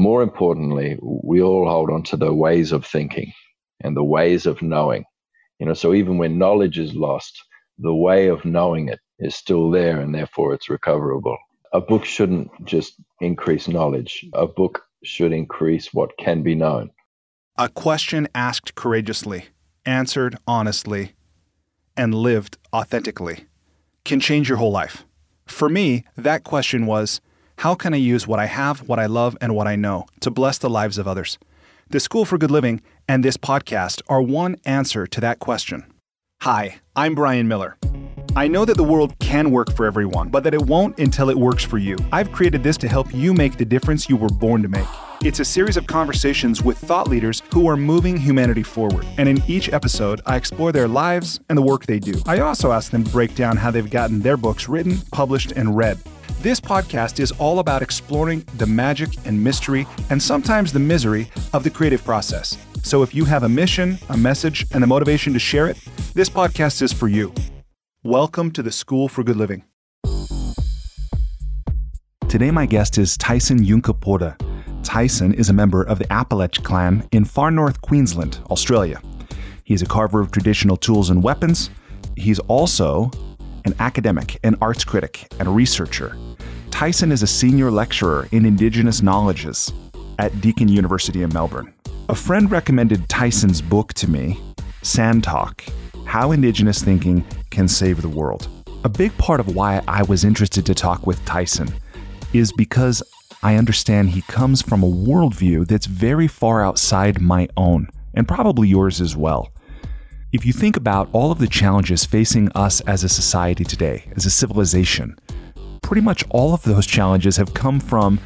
more importantly, we all hold on to the ways of thinking and the ways of knowing. You know, so even when knowledge is lost, the way of knowing it is still there, and therefore it's recoverable. A book shouldn't just increase knowledge. A book should increase what can be known. A question asked courageously, answered honestly, and lived authentically can change your whole life. For me, that question was, how can I use what I have, what I love, and what I know to bless the lives of others? The School for Good Living and this podcast are one answer to that question. Hi, I'm Brian Miller. I know that the world can work for everyone, but that it won't until it works for you. I've created this to help you make the difference you were born to make. It's a series of conversations with thought leaders who are moving humanity forward. And in each episode, I explore their lives and the work they do. I also ask them to break down how they've gotten their books written, published, and read. This podcast is all about exploring the magic and mystery, and sometimes the misery, of the creative process. So if you have a mission, a message, and the motivation to share it, this podcast is for you. Welcome to the School for Good Living. Today, my guest is Tyson Yunkaporta. Tyson is a member of the Apalech clan in far north Queensland, Australia. He's a carver of traditional tools and weapons. He's also an academic, an arts critic, and a researcher. Tyson is a senior lecturer in Indigenous knowledges at Deakin University in Melbourne. A friend recommended Tyson's book to me, Sand Talk: How Indigenous Thinking Can Save the World. A big part of why I was interested to talk with Tyson is because I understand he comes from a worldview that's very far outside my own, and probably yours as well. If you think about all of the challenges facing us as a society today, as a civilization, pretty much all of those challenges have come from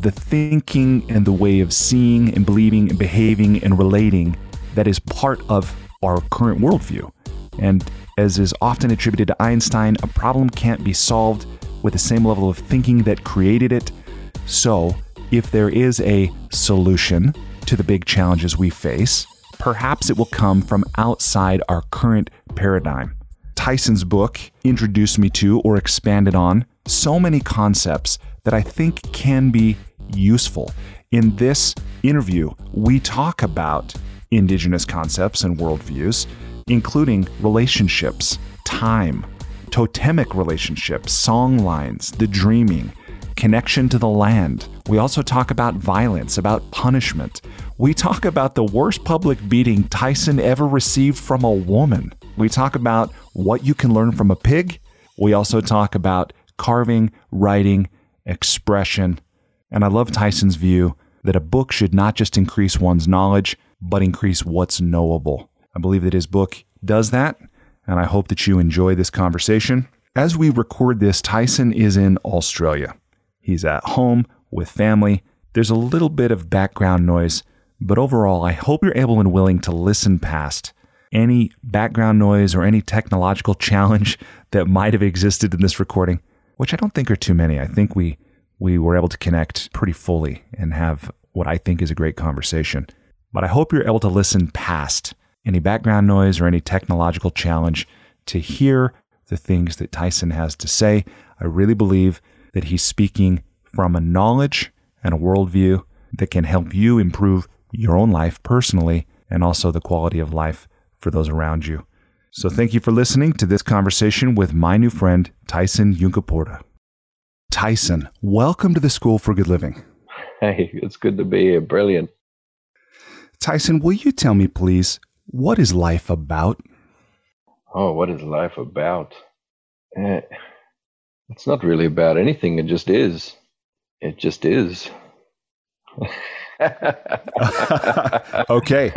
the thinking and the way of seeing and believing and behaving and relating that is part of our current worldview. And as is often attributed to Einstein, a problem can't be solved with the same level of thinking that created it. So, if there is a solution to the big challenges we face, perhaps it will come from outside our current paradigm. Tyson's book introduced me to, or expanded on, so many concepts that I think can be useful. In this interview, we talk about Indigenous concepts and worldviews, including relationships, time, totemic relationships, song lines, the dreaming, connection to the land. We also talk about violence, about punishment. We talk about the worst public beating Tyson ever received from a woman. We talk about what you can learn from a pig. We also talk about carving, writing, expression. And I love Tyson's view that a book should not just increase one's knowledge, but increase what's knowable. I believe that his book does that, and I hope that you enjoy this conversation. As we record this, Tyson is in Australia. He's at home with family. There's a little bit of background noise, but overall, I hope you're able and willing to listen past any background noise or any technological challenge that might have existed in this recording, which I don't think are too many. I think we were able to connect pretty fully and have what I think is a great conversation. But I hope you're able to listen past any background noise or any technological challenge to hear the things that Tyson has to say. I really believe that he's speaking from a knowledge and a worldview that can help you improve your own life personally, and also the quality of life for those around you. So thank you for listening to this conversation with my new friend, Tyson Yunkaporta. Tyson, welcome to the School for Good Living. Hey, it's good to be here. Brilliant. Tyson, will you tell me, please, what is life about? Oh, what is life about? It's not really about anything. It just is. It just is. Okay.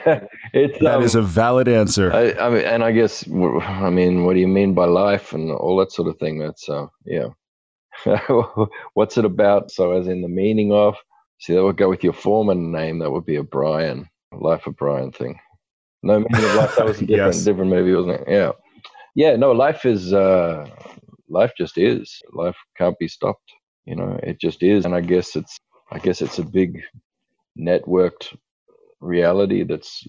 That is a valid answer. I mean, what do you mean by life and all that sort of thing? That's, yeah. What's it about? So as in the meaning of, see, that would go with your foreman name. That would be a Brian, Life of Brian thing. No Meaning of Life. That was a different, yes. Different movie, wasn't it? Yeah. Yeah, no, life is... life just is. Life can't be stopped. You know, it just is. And I guess it's a big networked reality that's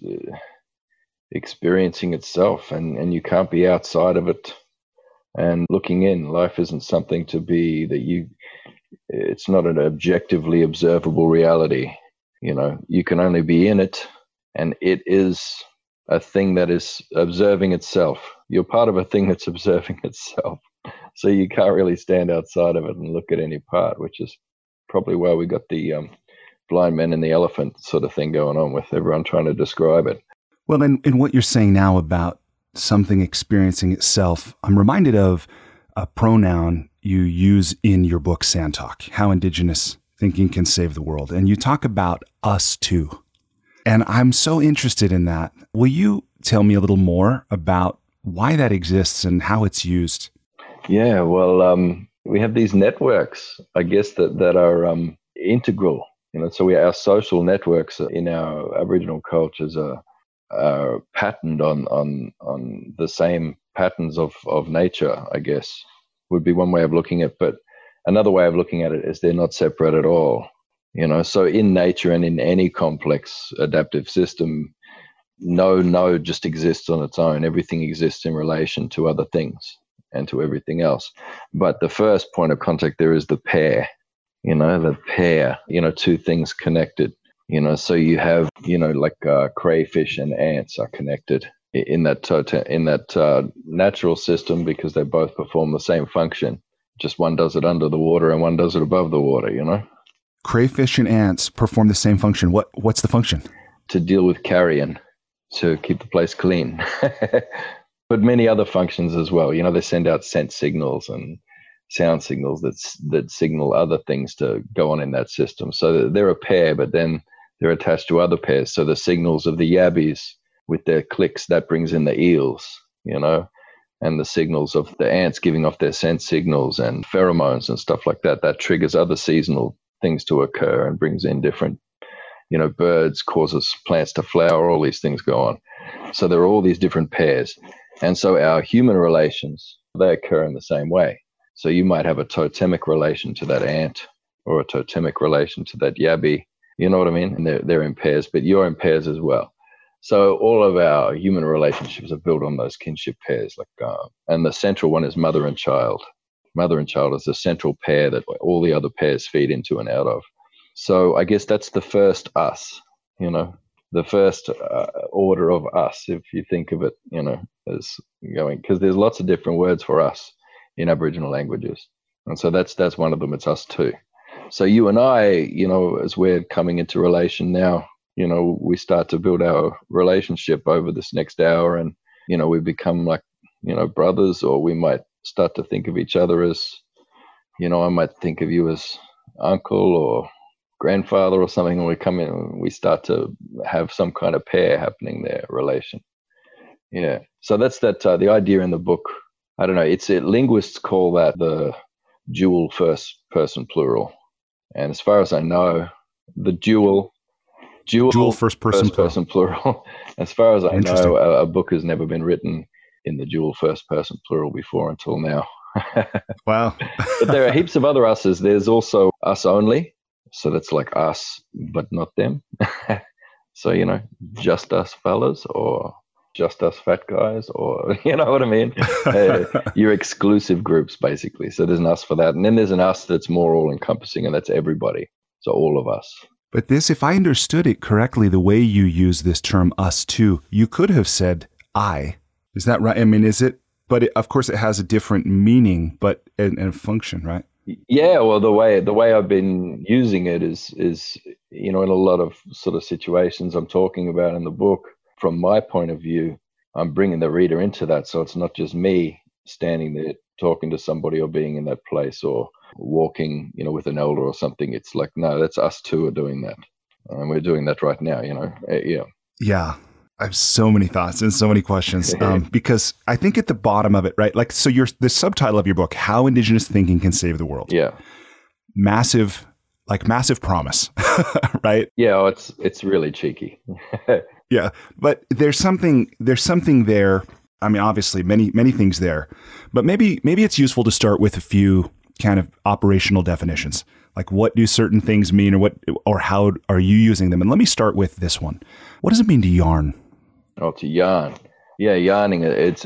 experiencing itself, and you can't be outside of it and looking in. Life isn't something to be that you It's not an objectively observable reality. You know, you can only be in it, and it is a thing that is observing itself. You're part of a thing that's observing itself. So you can't really stand outside of it and look at any part, which is probably why we got the blind men and the elephant sort of thing going on with everyone trying to describe it. Well, and what you're saying now about something experiencing itself, I'm reminded of a pronoun you use in your book, Sand Talk, How Indigenous Thinking Can Save the World. And you talk about us too. And I'm so interested in that. Will you tell me a little more about why that exists and how it's used? Yeah, well, we have these networks, I guess, that are integral. You know, so our social networks in our Aboriginal cultures are patterned on the same patterns of nature, I guess, would be one way of looking at it. But another way of looking at it is they're not separate at all. You know, so in nature and in any complex adaptive system, no node just exists on its own. Everything exists in relation to other things and to everything else. But the first point of contact there is the pair, you know, two things connected, you know, so you have, you know, like crayfish and ants are connected in that natural system because they both perform the same function. Just one does it under the water and one does it above the water, you know. Crayfish and ants perform the same function. What's the function? To deal with carrion, to keep the place clean. But many other functions as well. You know, they send out scent signals and sound signals that signal other things to go on in that system. So they're a pair, but then they're attached to other pairs. So the signals of the yabbies with their clicks, that brings in the eels, you know, and the signals of the ants giving off their scent signals and pheromones and stuff like that, that triggers other seasonal things to occur and brings in different, you know, birds, causes plants to flower, all these things go on. So there are all these different pairs. And so our human relations, they occur in the same way. So you might have a totemic relation to that ant or a totemic relation to that yabby. You know what I mean? And they're in pairs, but you're in pairs as well. So all of our human relationships are built on those kinship pairs. And the central one is mother and child. Mother and child is the central pair that all the other pairs feed into and out of. So I guess that's the first us, you know. The first order of us, if you think of it, you know, as going, because there's lots of different words for us in Aboriginal languages. And so that's one of them. It's us too. So you and I, you know, as we're coming into relation now, you know, we start to build our relationship over this next hour and, you know, we become like, you know, brothers, or we might start to think of each other as, you know, I might think of you as uncle or grandfather or something, and we come in and we start to have some kind of pair happening there, relation. Yeah. So that's the idea in the book. I don't know. Linguists call that the dual first person plural. And as far as I know, the dual first person plural. As far as I know, a book has never been written in the dual first person plural before until now. Wow. But there are heaps of other us's. There's also us only. So that's like us, but not them. So, you know, just us fellas or just us fat guys, or, you know what I mean? Your exclusive groups, basically. So there's an us for that. And then there's an us that's more all encompassing, and that's everybody. So all of us. But this, if I understood it correctly, the way you use this term us too, you could have said I. Is that right? I mean, is it? But of course, it has a different meaning, but and function, right? Yeah, well, the way I've been using it is, you know, in a lot of sort of situations I'm talking about in the book, from my point of view, I'm bringing the reader into that. So it's not just me standing there talking to somebody or being in that place or walking, you know, with an elder or something. It's like, no, that's us two are doing that. And we're doing that right now, you know. Yeah. Yeah. I have so many thoughts and so many questions because I think at the bottom of it, right? Like, so the subtitle of your book, How Indigenous Thinking Can Save the World. Yeah. Massive promise, right? Yeah. Oh, it's really cheeky. Yeah. But there's something there. I mean, obviously many things there, but maybe it's useful to start with a few kind of operational definitions. Like, what do certain things mean, or how are you using them? And let me start with this one. What does it mean to yarn? Oh, to yarn. Yeah, yarning, it's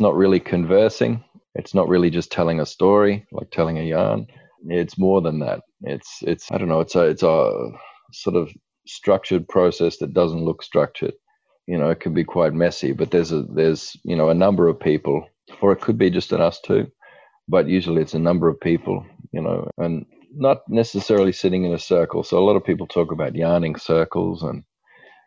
not really conversing. It's not really just telling a story, like telling a yarn. It's more than that. It's I don't know. It's a sort of structured process that doesn't look structured. You know, it can be quite messy. But there's a number of people, or it could be just an us too. But usually it's a number of people, you know, and not necessarily sitting in a circle. So a lot of people talk about yarning circles and,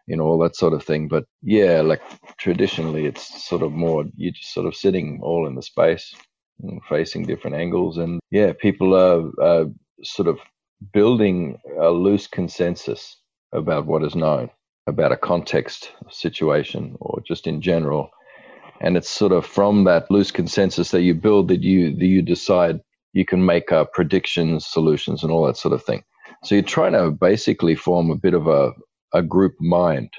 you know, all that sort of thing. But yeah, like traditionally it's sort of more, you're just sort of sitting all in the space and facing different angles. And yeah, people are sort of building a loose consensus about what is known, about a context situation or just in general. And it's sort of from that loose consensus that you build that you decide you can make predictions, solutions, and all that sort of thing. So you're trying to basically form a bit of a group mind,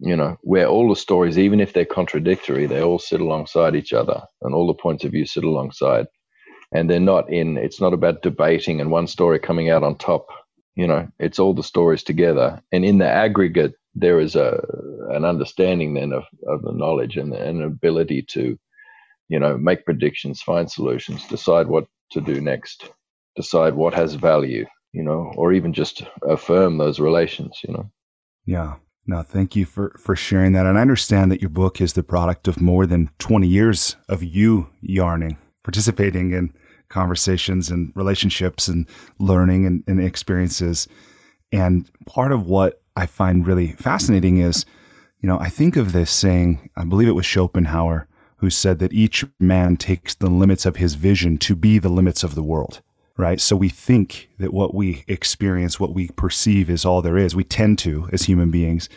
you know, where all the stories, even if they're contradictory, they all sit alongside each other and all the points of view sit alongside. And they're it's not about debating and one story coming out on top, you know, it's all the stories together. And in the aggregate, there is an understanding then of the knowledge and an ability to, you know, make predictions, find solutions, decide what to do next, decide what has value, you know, or even just affirm those relations, you know. Yeah. No, thank you for sharing that. And I understand that your book is the product of more than 20 years of you yarning, participating in conversations and relationships and learning and experiences. And part of what I find really fascinating is, you know, I think of this saying, I believe it was Schopenhauer, who said that each man takes the limits of his vision to be the limits of the world, right? So we think that what we experience, what we perceive is all there is. We tend to as human beings.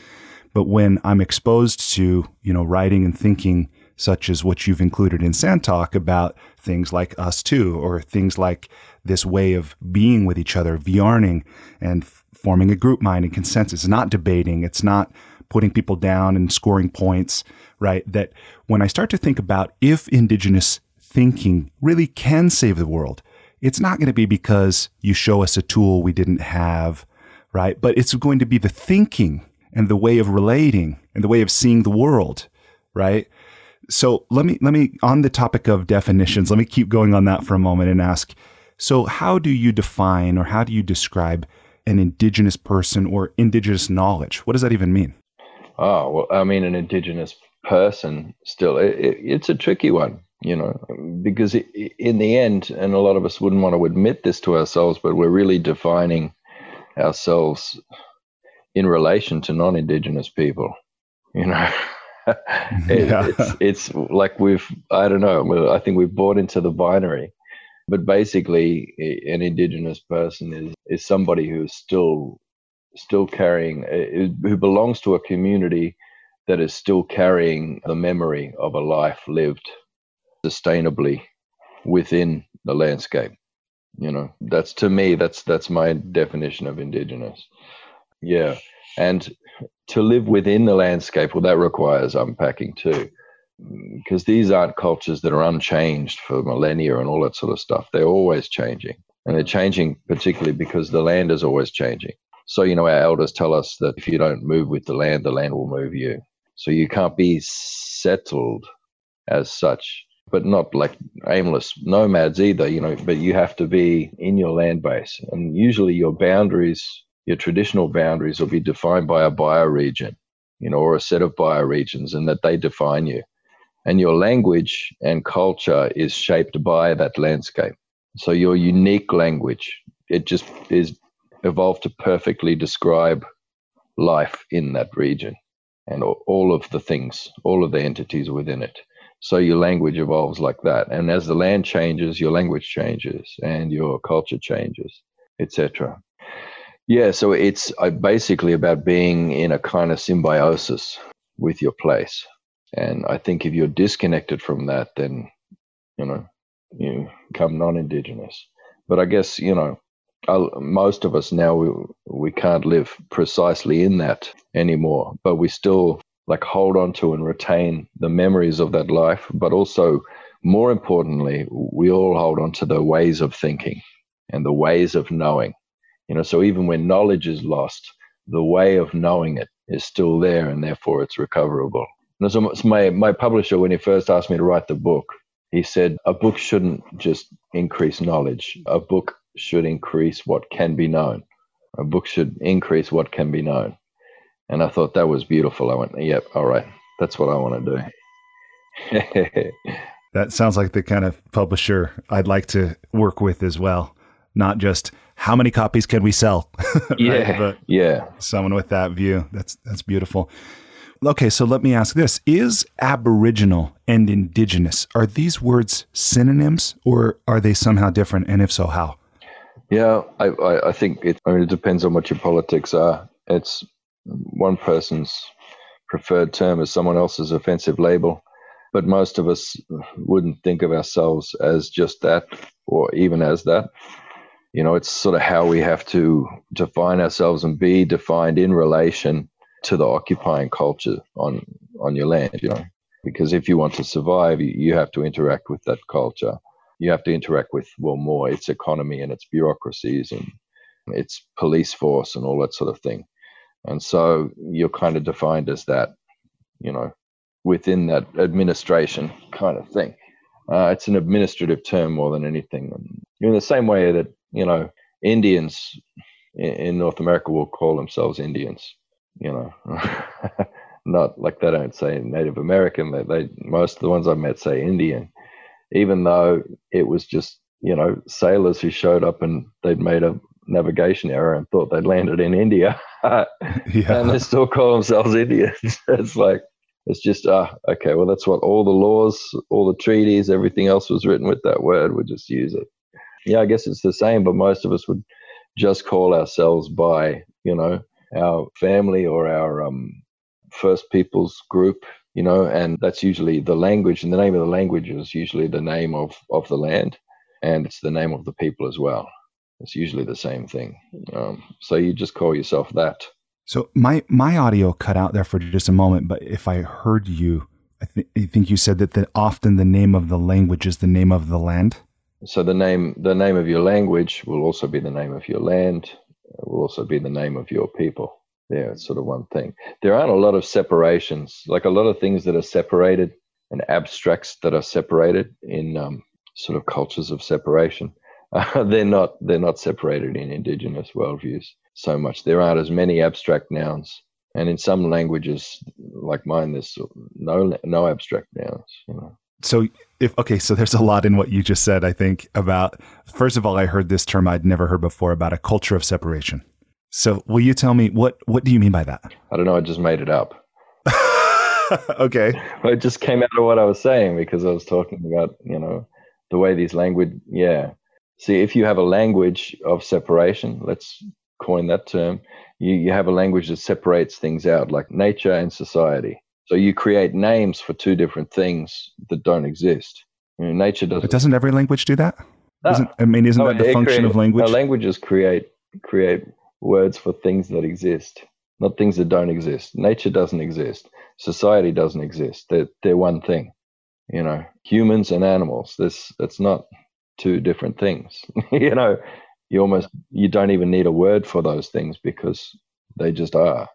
But when I'm exposed to, you know, writing and thinking such as what you've included in Sand Talk about things like us too, or things like this way of being with each other, yarning and forming a group mind and consensus. It's not debating. It's not putting people down and scoring points, right? That when I start to think about if indigenous thinking really can save the world, it's not going to be because you show us a tool we didn't have, right? But it's going to be the thinking and the way of relating and the way of seeing the world, right? So let me on the topic of definitions, let me keep going on that for a moment and ask, so how do you define or how do you describe an indigenous person or indigenous knowledge? What does that even mean? Oh, well, I mean, an indigenous person still, it's a tricky one, you know, because in the end, and a lot of us wouldn't want to admit this to ourselves, but we're really defining ourselves in relation to non-indigenous people, you know. Yeah. It's like I think we've bought into the binary. But basically, an indigenous person is somebody who's still carrying, who belongs to a community that is still carrying the memory of a life lived sustainably within the landscape. You know, that's, to me, that's my definition of indigenous. Yeah, and to live within the landscape, well, that requires unpacking too. Because these aren't cultures that are unchanged for millennia and all that sort of stuff. They're always changing. And they're changing particularly because the land is always changing. So, you know, our elders tell us that if you don't move with the land will move you. So you can't be settled as such, but not like aimless nomads either, you know, but you have to be in your land base. And usually your boundaries, your traditional boundaries will be defined by a bioregion, you know, or a set of bioregions, and that they define you. And your language and culture is shaped by that landscape. So your unique language, it just is evolved to perfectly describe life in that region and all of the things, all of the entities within it. So your language evolves like that. And as the land changes, your language changes and your culture changes, etc. Yeah, so it's basically about being in a kind of symbiosis with your place. And I think if you're disconnected from that, then, you know, you become non-indigenous. But I guess, you know, most of us now, we can't live precisely in that anymore. But we still, like, hold on to and retain the memories of that life. But also, more importantly, we all hold on to the ways of thinking and the ways of knowing. You know, so even when knowledge is lost, the way of knowing it is still there, and therefore it's recoverable. And so my publisher, when he first asked me to write the book, he said, a book shouldn't just increase knowledge. A book should increase what can be known. A book should increase what can be known. And I thought that was beautiful. I went, yep, all right, that's what I want to do. That sounds like the kind of publisher I'd like to work with as well. Not just how many copies can we sell? Yeah, right? Yeah. Someone with that view. That's beautiful. Okay, so let me ask this. Is Aboriginal and Indigenous, are these words synonyms or are they somehow different? And if so, how? Yeah, I think it depends on what your politics are. It's one person's preferred term is someone else's offensive label. But most of us wouldn't think of ourselves as just that or even as that. You know, it's sort of how we have to define ourselves and be defined in relation to the occupying culture on your land, you know, because if you want to survive, you have to interact with that culture. You have to interact with, well, more its economy and its bureaucracies and its police force and all that sort of thing. And so you're kind of defined as that, you know, within that administration kind of thing. It's an administrative term more than anything. In the same way that, you know, Indians in North America will call themselves Indians, you know, not like they don't say Native American, they most of the ones I've met say Indian, even though it was just, you know, sailors who showed up and they'd made a navigation error and thought they'd landed in India. Yeah. And they still call themselves Indians. It's like, it's just, okay, well, that's what all the laws, all the treaties, everything else was written with that word. We just use it. Yeah, I guess it's the same, but most of us would just call ourselves by, you know, our family or our First Peoples group, you know, and that's usually the language, and the name of the language is usually the name of the land, and it's the name of the people as well. It's usually the same thing. So you just call yourself that. So my audio cut out there for just a moment, but if I heard you, I think you said that often the name of the language is the name of the land. So the name of your language will also be the name of your land. It will also be the name of your people. Yeah, it's sort of one thing. There aren't a lot of separations, like a lot of things that are separated and abstracts that are separated in sort of cultures of separation. They're not separated in Indigenous worldviews so much. There aren't as many abstract nouns, and in some languages like mine, there's no abstract nouns. You know. So so there's a lot in what you just said, I think, about, first of all, I heard this term I'd never heard before about a culture of separation. So will you tell me, what do you mean by that? I don't know. I just made it up. Okay. Well, it just came out of what I was saying because I was talking about, you know, the way these language, yeah. See, if you have a language of separation, let's coin that term, you have a language that separates things out like nature and society. So you create names for two different things that don't exist. You know, nature doesn't. But doesn't every language do that? No. Isn't that the function of language? No, languages create words for things that exist, not things that don't exist. Nature doesn't exist. Society doesn't exist. They're one thing. You know, humans and animals. It's not two different things. You know, you don't even need a word for those things because they just are.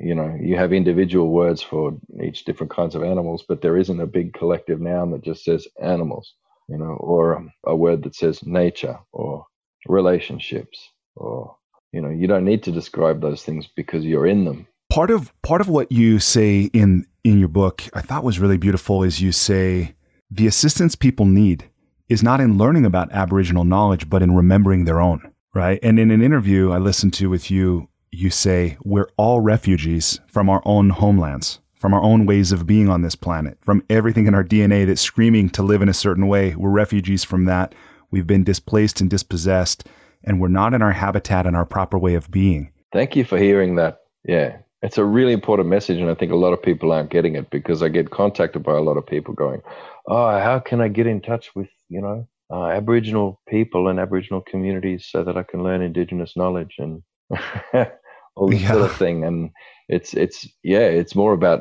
You know, you have individual words for each different kinds of animals, but there isn't a big collective noun that just says animals, you know, or a word that says nature or relationships or, you know, you don't need to describe those things because you're in them. Part of what you say in your book, I thought was really beautiful is you say the assistance people need is not in learning about Aboriginal knowledge, but in remembering their own, right? And in an interview I listened to with you, you say, we're all refugees from our own homelands, from our own ways of being on this planet, from everything in our DNA that's screaming to live in a certain way. We're refugees from that. We've been displaced and dispossessed, and we're not in our habitat and our proper way of being. Thank you for hearing that. Yeah, it's a really important message, and I think a lot of people aren't getting it because I get contacted by a lot of people going, oh, how can I get in touch with, you know, Aboriginal people and Aboriginal communities so that I can learn Indigenous knowledge and all this sort of thing. And it's more about,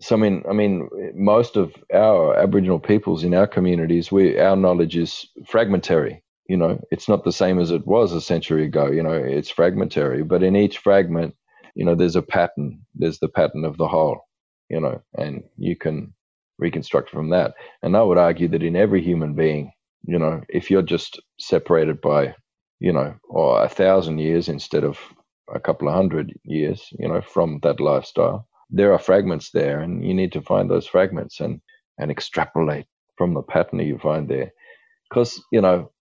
so I mean most of our Aboriginal peoples in our communities, our knowledge is fragmentary. You know, it's not the same as it was a century ago. You know, it's fragmentary, but in each fragment, you know, there's a pattern, there's the pattern of the whole, you know, and you can reconstruct from that. And I would argue that in every human being, you know, if you're just separated by you know, or 1,000 years instead of a couple of 100 years, you know, from that lifestyle. There are fragments there, and you need to find those fragments and extrapolate from the pattern that you find there. Because, you know,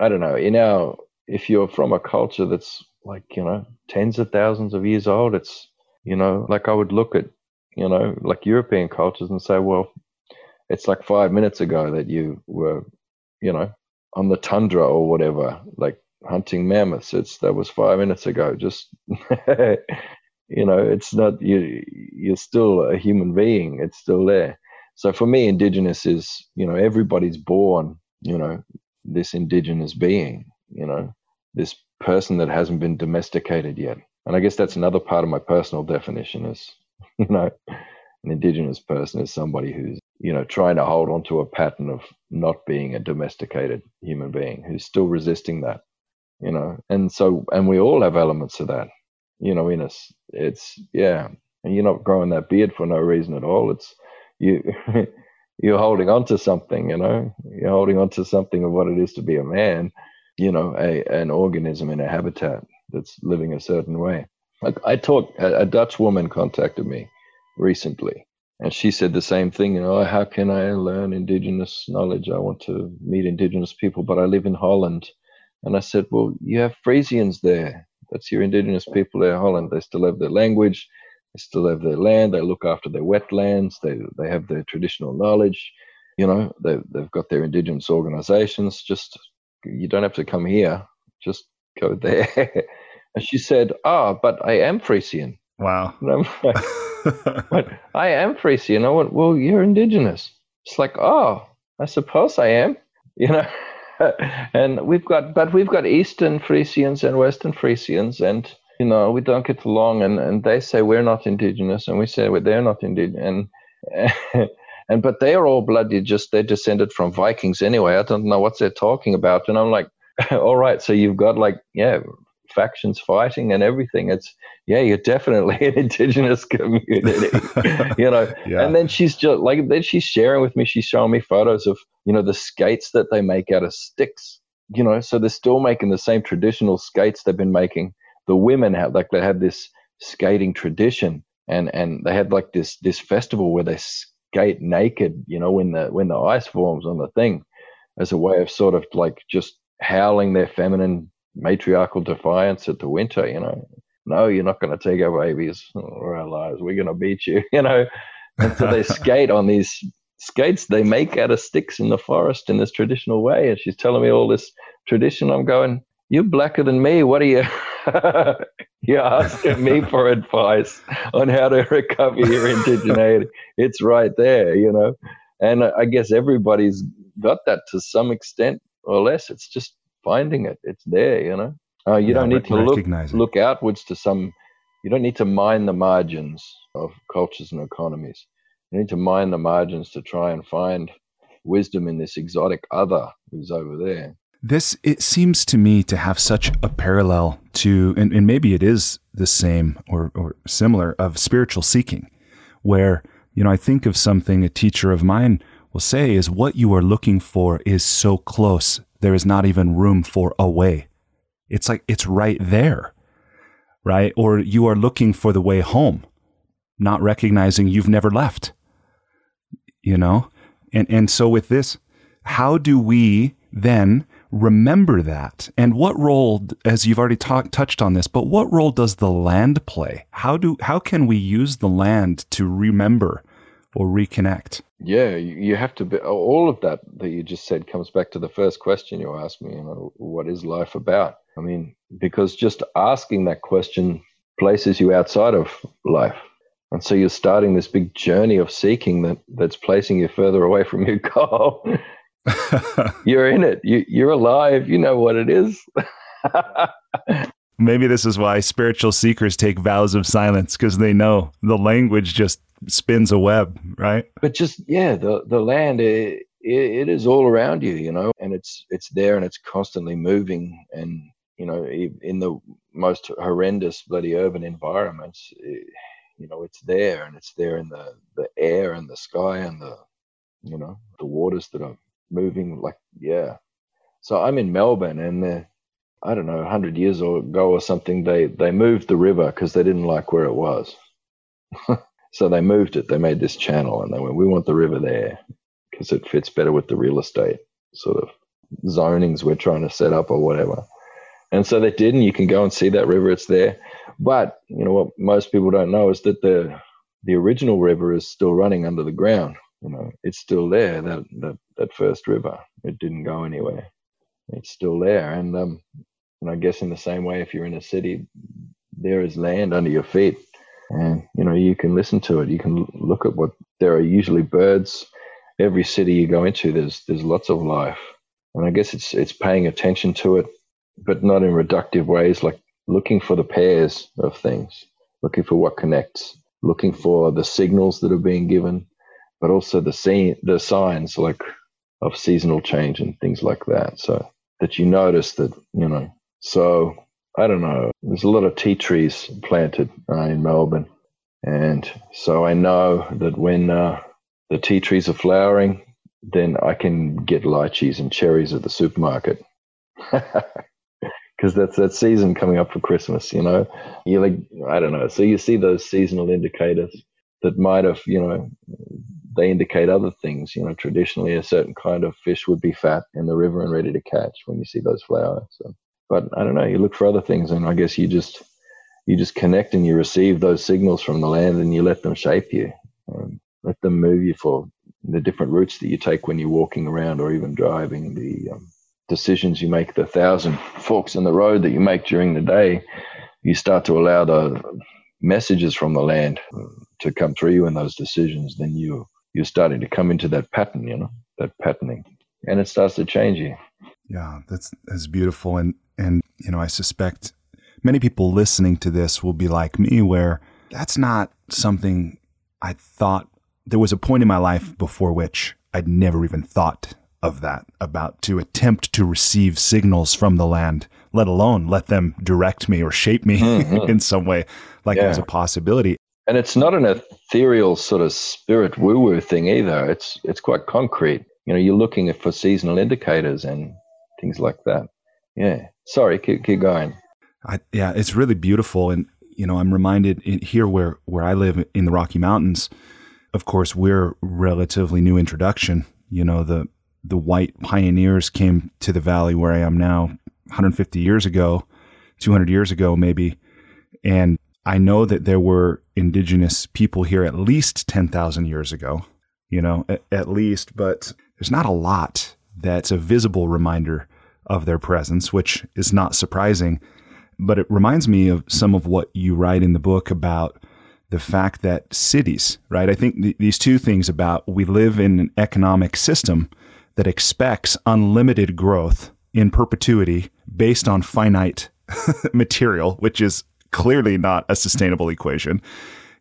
I don't know, if you're from a culture that's like, you know, tens of thousands of years old, it's, you know, like I would look at, you know, like European cultures and say, well, it's like 5 minutes ago that you were, you know, on the tundra or whatever, like hunting mammoths. That was 5 minutes ago. Just, you know, it's not, you're still a human being. It's still there. So for me, Indigenous is, you know, everybody's born, you know, this Indigenous being, you know, this person that hasn't been domesticated yet. And I guess that's another part of my personal definition is, you know, an Indigenous person is somebody who's, you know, trying to hold on to a pattern of not being a domesticated human being, who's still resisting that, you know. And so, and we all have elements of that, you know, in us. It's, yeah, and you're not growing that beard for no reason at all. It's, you're holding on to something, you know, you're holding on to something of what it is to be a man, you know, an organism in a habitat that's living a certain way. Like a Dutch woman contacted me recently, and she said the same thing, you know, how can I learn Indigenous knowledge? I want to meet Indigenous people, but I live in Holland. And I said, well, you have Frisians there. That's your Indigenous people there in Holland. They still have their language. They still have their land. They look after their wetlands. They have their traditional knowledge. You know, they've got their Indigenous organizations. Just, you don't have to come here. Just go there. And she said, but I am Frisian. Wow. And I'm like, but I am Frisian. I went, well, you're Indigenous. It's like, oh, I suppose I am, you know. And we've got Eastern Frisians and Western Frisians, and, you know, we don't get along, and they say we're not Indigenous, and we say they're not Indigenous, and but they are all bloody, just they're descended from Vikings anyway. I don't know what they're talking about. And I'm like, all right, so you've got like, yeah, factions fighting and everything. It's, yeah, you're definitely an Indigenous community, you know. Yeah. And then she's just like, then she's sharing with me, she's showing me photos of, you know, the skates that they make out of sticks, you know, so they're still making the same traditional skates they've been making. The women have, like, they have this skating tradition, and they have like this festival where they skate naked, you know, when the ice forms on the thing, as a way of sort of like just howling their feminine matriarchal defiance at the winter, you know. No, you're not going to take our babies or our lives. We're going to beat you, you know. And so they skate on these skates they make out of sticks in the forest in this traditional way. And she's telling me all this tradition. I'm going, you're blacker than me. What are you? You're asking me for advice on how to recover your indigeneity. It's right there, you know. And I guess everybody's got that to some extent or less. It's just finding it. It's there, you know. You don't need to look outwards to some, you don't need to mine the margins of cultures and economies. You need to mine the margins to try and find wisdom in this exotic other who's over there. This, it seems to me to have such a parallel to, and maybe it is the same or similar, of spiritual seeking, where, you know, I think of something a teacher of mine will say is, what you are looking for is so close, there is not even room for a way. It's like, it's right there, right? Or you are looking for the way home, not recognizing you've never left, you know? And so with this, how do we then remember that? And what role, as you've already touched on this, but what role does the land play? How can we use the land to remember or reconnect? Yeah, you have to be, all of that you just said comes back to the first question you asked me, you know, what is life about? I mean, because just asking that question places you outside of life. And so you're starting this big journey of seeking that's placing you further away from your goal. You're in it. You're alive. You know what it is. Maybe this is why spiritual seekers take vows of silence, because they know the language just spins a web, right? But just, yeah, the land, it is all around you, you know, and it's there, and it's constantly moving. And, you know, in the most horrendous bloody urban environments, you know, it's there, and it's there in the air and the sky and the, you know, the waters that are moving, like, yeah. So I'm in Melbourne, and I don't know, 100 years ago or something, they moved the river because they didn't like where it was. So they moved it. They made this channel and they went, we want the river there because it fits better with the real estate sort of zonings we're trying to set up or whatever. And so they did, and you can go and see that river. It's there. But, you know, what most people don't know is that the original river is still running under the ground. You know, it's still there, that first river. It didn't go anywhere. It's still there. And I guess in the same way, if you're in a city, there is land under your feet. And, you know, you can listen to it. You can look at what there are usually birds. Every city you go into, there's lots of life. And I guess it's paying attention to it, but not in reductive ways, like looking for the pairs of things, looking for what connects, looking for the signals that are being given, but also the signs like of seasonal change and things like that. So that you notice that, you know, so I don't know, there's a lot of tea trees planted in Melbourne. And so I know that when the tea trees are flowering, then I can get lychees and cherries at the supermarket. Because that's that season coming up for Christmas, you know. You're like, I don't know. So you see those seasonal indicators that might have, you know, they indicate other things. You know, traditionally a certain kind of fish would be fat in the river and ready to catch when you see those flowers. So, but I don't know. You look for other things, and I guess you just connect and you receive those signals from the land, and you let them shape you, let them move you for the different routes that you take when you're walking around or even driving the. Decisions you make, the 1,000 forks in the road that you make during the day, you start to allow the messages from the land to come through you in those decisions, then you're starting to come into that pattern, you know, that patterning. And it starts to change you. Yeah, that's beautiful. And you know, I suspect many people listening to this will be like me, where that's not something I thought. There was a point in my life before which I'd never even thought of that, about to attempt to receive signals from the land, let alone let them direct me or shape me in some way, like there's a possibility. And it's not an ethereal sort of spirit woo-woo thing either. It's quite concrete. You know, you're looking for seasonal indicators and things like that. Yeah. Sorry, keep going. Yeah, it's really beautiful. And, you know, I'm reminded here where I live in the Rocky Mountains, of course, we're relatively new introduction. You know, the white pioneers came to the valley where I am now 150 years ago, 200 years ago, maybe. And I know that there were indigenous people here at least 10,000 years ago, you know, at least, but there's not a lot that's a visible reminder of their presence, which is not surprising. But it reminds me of some of what you write in the book about the fact that cities, right? I think these two things about we live in an economic system that expects unlimited growth in perpetuity based on finite material, which is clearly not a sustainable equation,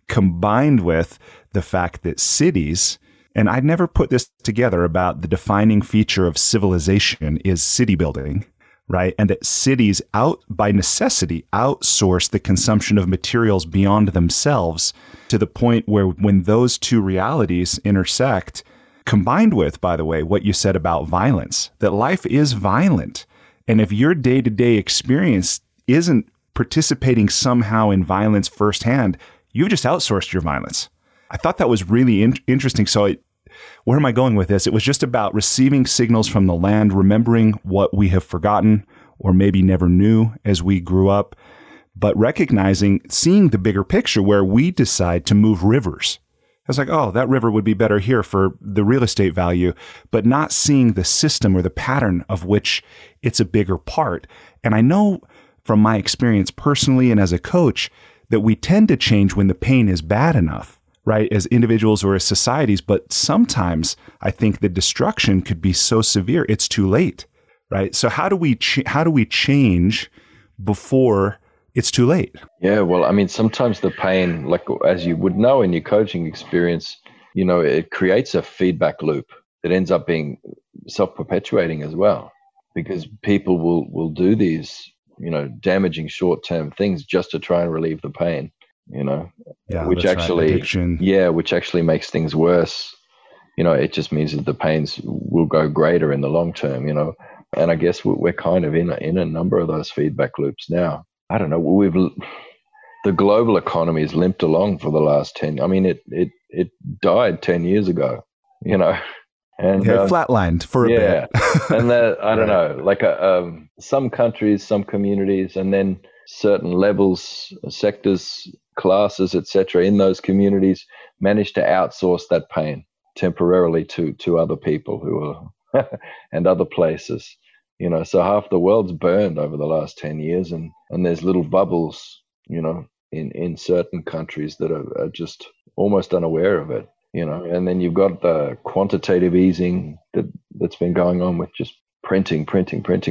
combined with the fact that cities, and I'd never put this together about the defining feature of civilization is city building, right? And that cities by necessity outsource the consumption of materials beyond themselves to the point where when those two realities intersect, combined with, by the way, what you said about violence, that life is violent. And if your day-to-day experience isn't participating somehow in violence firsthand, you've just outsourced your violence. I thought that was really interesting. So where am I going with this? It was just about receiving signals from the land, remembering what we have forgotten or maybe never knew as we grew up, but recognizing, seeing the bigger picture where we decide to move rivers. I was like, oh, that river would be better here for the real estate value, but not seeing the system or the pattern of which it's a bigger part. And I know from my experience personally and as a coach that we tend to change when the pain is bad enough, right, as individuals or as societies. But sometimes I think the destruction could be so severe, it's too late, right? So how do we change before it's too late? Yeah, well, I mean, sometimes the pain, like as you would know in your coaching experience, you know, it creates a feedback loop that ends up being self-perpetuating as well, because people will do these, you know, damaging short-term things just to try and relieve the pain, you know, which actually makes things worse. You know, it just means that the pains will go greater in the long term, you know. And I guess we're kind of in a number of those feedback loops now. I don't know. The global economy has limped along for the last 10. I mean, it died 10 years ago, you know, and flatlined for a bit. And I don't know, like some countries, some communities, and then certain levels, sectors, classes, etc., in those communities managed to outsource that pain temporarily to other people who are and other places. You know, so half the world's burned over the last 10 years, and there's little bubbles, you know, in certain countries that are just almost unaware of it, you know. And then you've got the quantitative easing that's been going on with just printing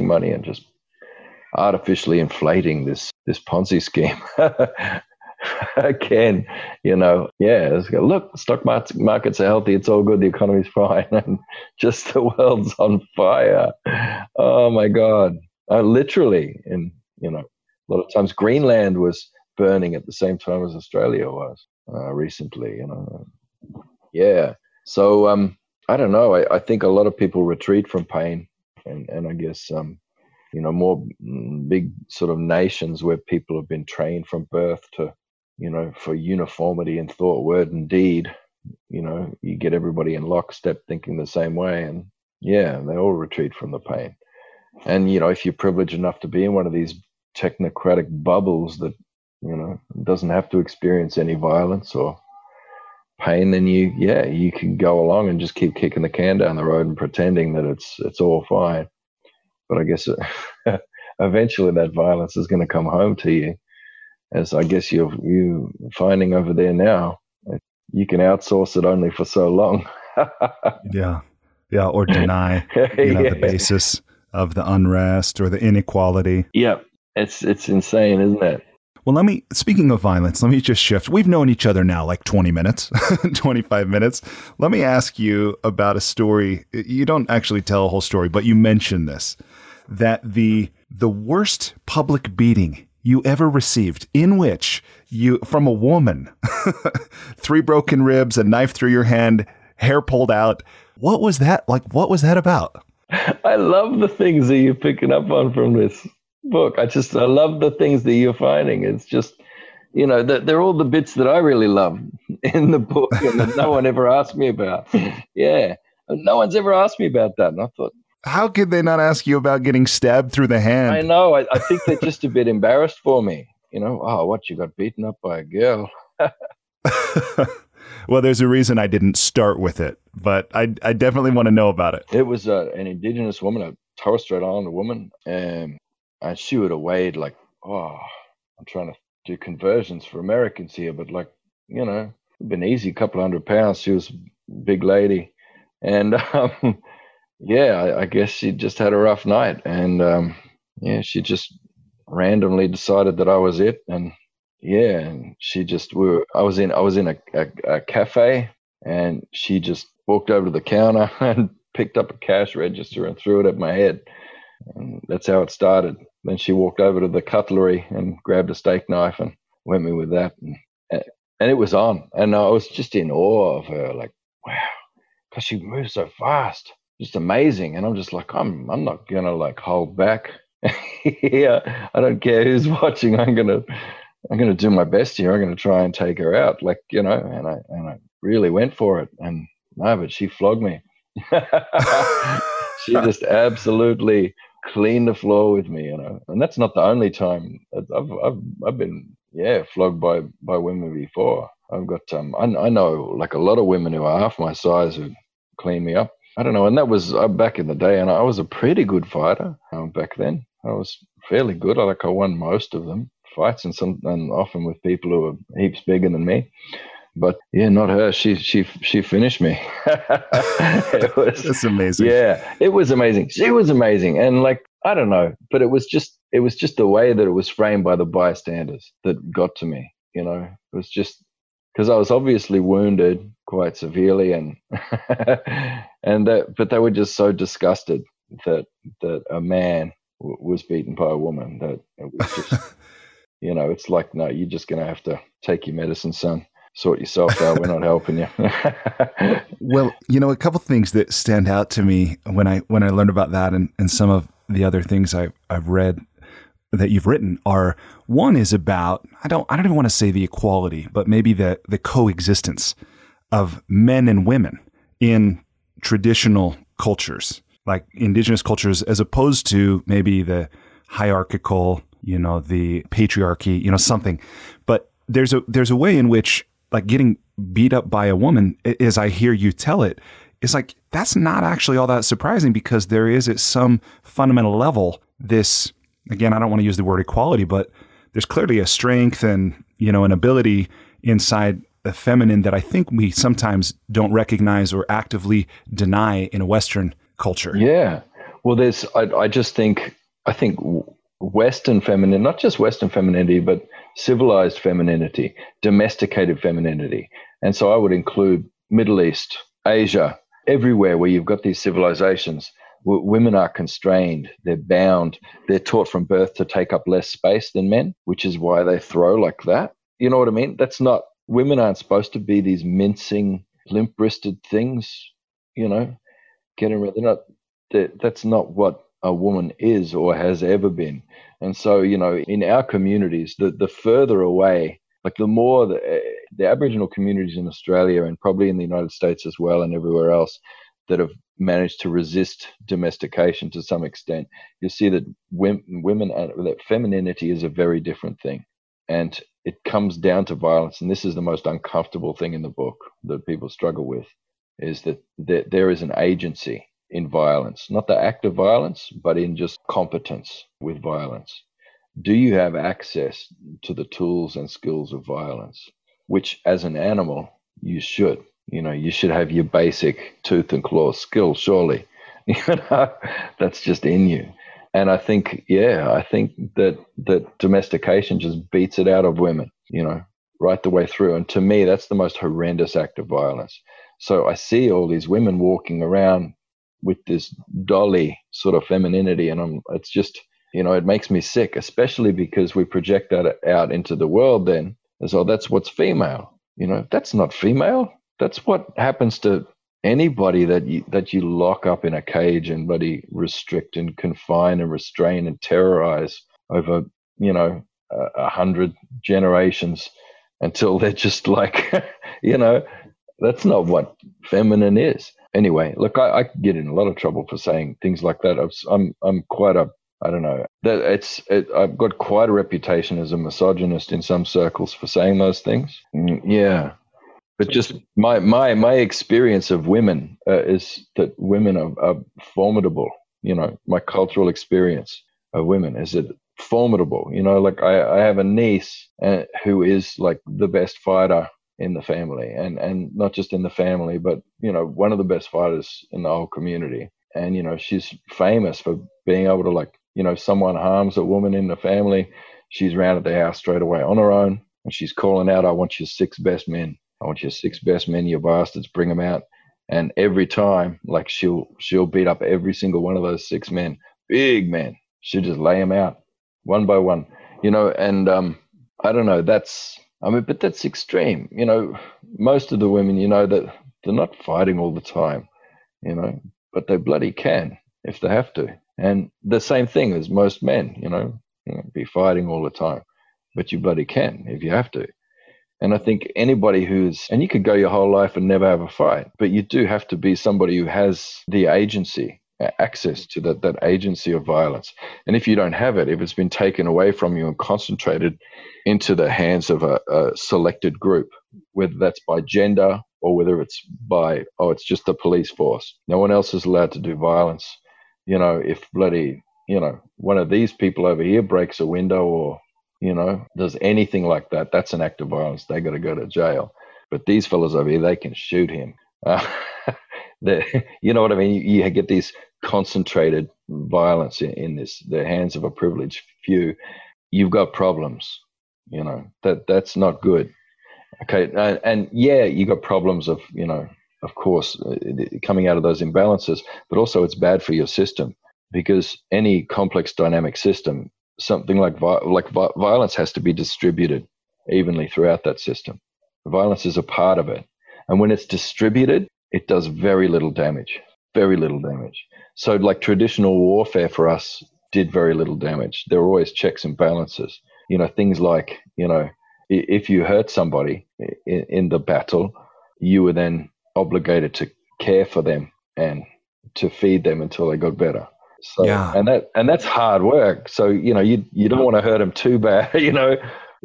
money and just artificially inflating this Ponzi scheme. Again, you know, look, stock markets are healthy. It's all good. The economy's fine. And just the world's on fire. Oh, my God. Literally, and, you know, a lot of times Greenland was burning at the same time as Australia was recently, you know. Yeah. So, I don't know. I think a lot of people retreat from pain and I guess, you know, more big sort of nations where people have been trained from birth to, you know, for uniformity in thought, word, and deed, you know, you get everybody in lockstep thinking the same way. And yeah, they all retreat from the pain. And, you know, if you're privileged enough to be in one of these technocratic bubbles that, you know, doesn't have to experience any violence or pain, then you can go along and just keep kicking the can down the road and pretending that it's all fine. But I guess eventually that violence is going to come home to you, as I guess you're finding over there now. You can outsource it only for so long. Yeah, or deny the basis of the unrest or the inequality. Yeah, it's insane, isn't it? Well, speaking of violence, let me just shift. We've known each other now like 20 minutes, 25 minutes. Let me ask you about a story. You don't actually tell a whole story, but you mentioned this, that the worst public beating you ever received, in which you, from a woman, 3 broken ribs, a knife through your hand, hair pulled out. What was that? Like, what was that about? I love the things that you're picking up on from this book. I love the things that you're finding. It's just, you know, they're all the bits that I really love in the book and that no one ever asked me about. Yeah. No one's ever asked me about that. And I thought, how could they not ask you about getting stabbed through the hand? I know. I think they're just a bit embarrassed for me. You know, oh, what, you got beaten up by a girl? Well, there's a reason I didn't start with it, but I definitely want to know about it. It was an indigenous woman, a Torres Strait Islander woman, and she would have weighed like, I'm trying to do conversions for Americans here, but like, you know, been easy, a couple 100 pounds. She was a big lady. And I guess she just had a rough night. And she just randomly decided that I was it. And I was in a cafe, and she just walked over to the counter and picked up a cash register and threw it at my head. And that's how it started. Then she walked over to the cutlery and grabbed a steak knife and went me with that. And it was on. And I was just in awe of her, like, wow, because she moved so fast. Just amazing. And I'm just like, I'm not going to like hold back. Yeah, I don't care who's watching. I'm going to do my best here. I'm going to try and take her out. Like, you know, and I really went for it. And no, but she flogged me. She just absolutely cleaned the floor with me, you know. And that's not the only time I've been flogged by women before. I've got I know like a lot of women who are half my size who clean me up. I don't know, and that was back in the day, and I was a pretty good fighter back then. I was fairly good. I won most of them fights, and often with people who are heaps bigger than me. But yeah, not her. She finished me. That's amazing. Yeah, it was amazing. She was amazing, and like I don't know, but it was just the way that it was framed by the bystanders that got to me. You know, it was just because I was obviously wounded quite severely, but they were just so disgusted that a man was beaten by a woman that it was just you know, it's like, no, you're just gonna have to take your medicine, son. Sort yourself out. We're not helping you. Well, you know, a couple of things that stand out to me when I learned about that and some of the other things I've read that you've written are, one is about, I don't even want to say the equality, but maybe the coexistence of men and women in traditional cultures, like indigenous cultures, as opposed to maybe the hierarchical, the patriarchy, something. But there's a way in which, like, getting beat up by a woman, as I hear you tell it, it's like, that's not actually all that surprising, because there is, at some fundamental level, this, again, I don't want to use the word equality, but there's clearly a strength and, an ability inside the feminine that I think we sometimes don't recognize or actively deny in a Western culture. Yeah. Well, I think Western feminine, not just Western femininity, but civilized femininity, domesticated femininity. And so I would include Middle East, Asia, everywhere where you've got these civilizations, women are constrained, they're bound, they're taught from birth to take up less space than men, which is why they throw like that. You know what I mean? Women aren't supposed to be these mincing, limp-wristed things, getting around. That's not what a woman is or has ever been. And so, in our communities, the further away, like the more the Aboriginal communities in Australia and probably in the United States as well and everywhere else that have managed to resist domestication to some extent, you'll see that that femininity is a very different thing. And it comes down to violence. And this is the most uncomfortable thing in the book that people struggle with, is that there is an agency in violence, not the act of violence, but in just competence with violence. Do you have access to the tools and skills of violence, which as an animal, you should. You should have your basic tooth and claw skill, surely. That's just in you. And I think that domestication just beats it out of women, right the way through. And to me, that's the most horrendous act of violence. So I see all these women walking around with this dolly sort of femininity, and it's just, it makes me sick, especially because we project that out into the world then as, oh, that's what's female. That's not female. That's what happens to anybody that you lock up in a cage and bloody restrict and confine and restrain and terrorize over 100 generations until they're just like, that's not what feminine is. Anyway, look, I get in a lot of trouble for saying things like that. I'm quite a, I don't know, that I've got quite a reputation as a misogynist in some circles for saying those things. Yeah. But just my experience of women is that women are formidable. My cultural experience of women is that formidable. Like I have a niece who is like the best fighter in the family, and not just in the family, but one of the best fighters in the whole community. And she's famous for being able to, like, someone harms a woman in the family, she's round at the house straight away on her own, and she's calling out, "I want your six best men. I want your six best men, you bastards, bring them out." And every time, like, she'll beat up every single one of those six men, big men. She'll just lay them out one by one, and I don't know, but that's extreme. Most of the women, that they're not fighting all the time, but they bloody can if they have to. And the same thing as most men, be fighting all the time, but you bloody can if you have to. And I think anybody and you could go your whole life and never have a fight, but you do have to be somebody who has the agency, access to that agency of violence. And if you don't have it, if it's been taken away from you and concentrated into the hands of a selected group, whether that's by gender or whether it's by, it's just the police force. No one else is allowed to do violence. If bloody, one of these people over here breaks a window or, does anything like that, that's an act of violence. They got to go to jail. But these fellas over here, they can shoot him. You know what I mean? You get these concentrated violence in this, the hands of a privileged few. You've got problems. That's not good. Okay, and yeah, you got problems of, of course, coming out of those imbalances. But also, it's bad for your system, because any complex dynamic system, something like violence has to be distributed evenly throughout that system. Violence is a part of it. And when it's distributed, it does very little damage. very little damage. So like traditional warfare for us did very little damage. There were always checks and balances. You know, things like, you know, if you hurt somebody in the battle, you were then obligated to care for them and to feed them until they got better. So, yeah. and that's hard work. So, you know, you don't want to hurt them too bad, you know.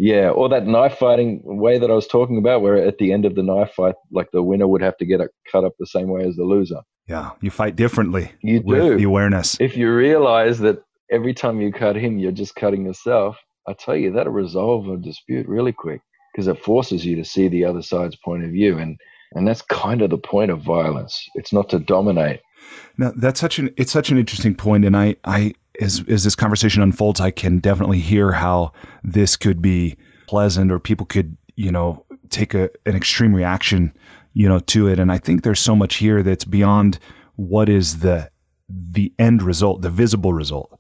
Yeah, or that knife fighting way that I was talking about, where at the end of the knife fight, like the winner would have to get cut up the same way as the loser. Yeah, you fight differently. You do. The awareness. If you realize that every time you cut him, you're just cutting yourself, I tell you, that'll resolve a dispute really quick, because it forces you to see the other side's point of view. And that's kind of the point of violence. It's not to dominate. Now, that's such an interesting point, and I as this conversation unfolds, I can definitely hear how this could be pleasant, or people could, you know, take an extreme reaction, you know, to it. And I think there's so much here that's beyond what is the end result, the visible result,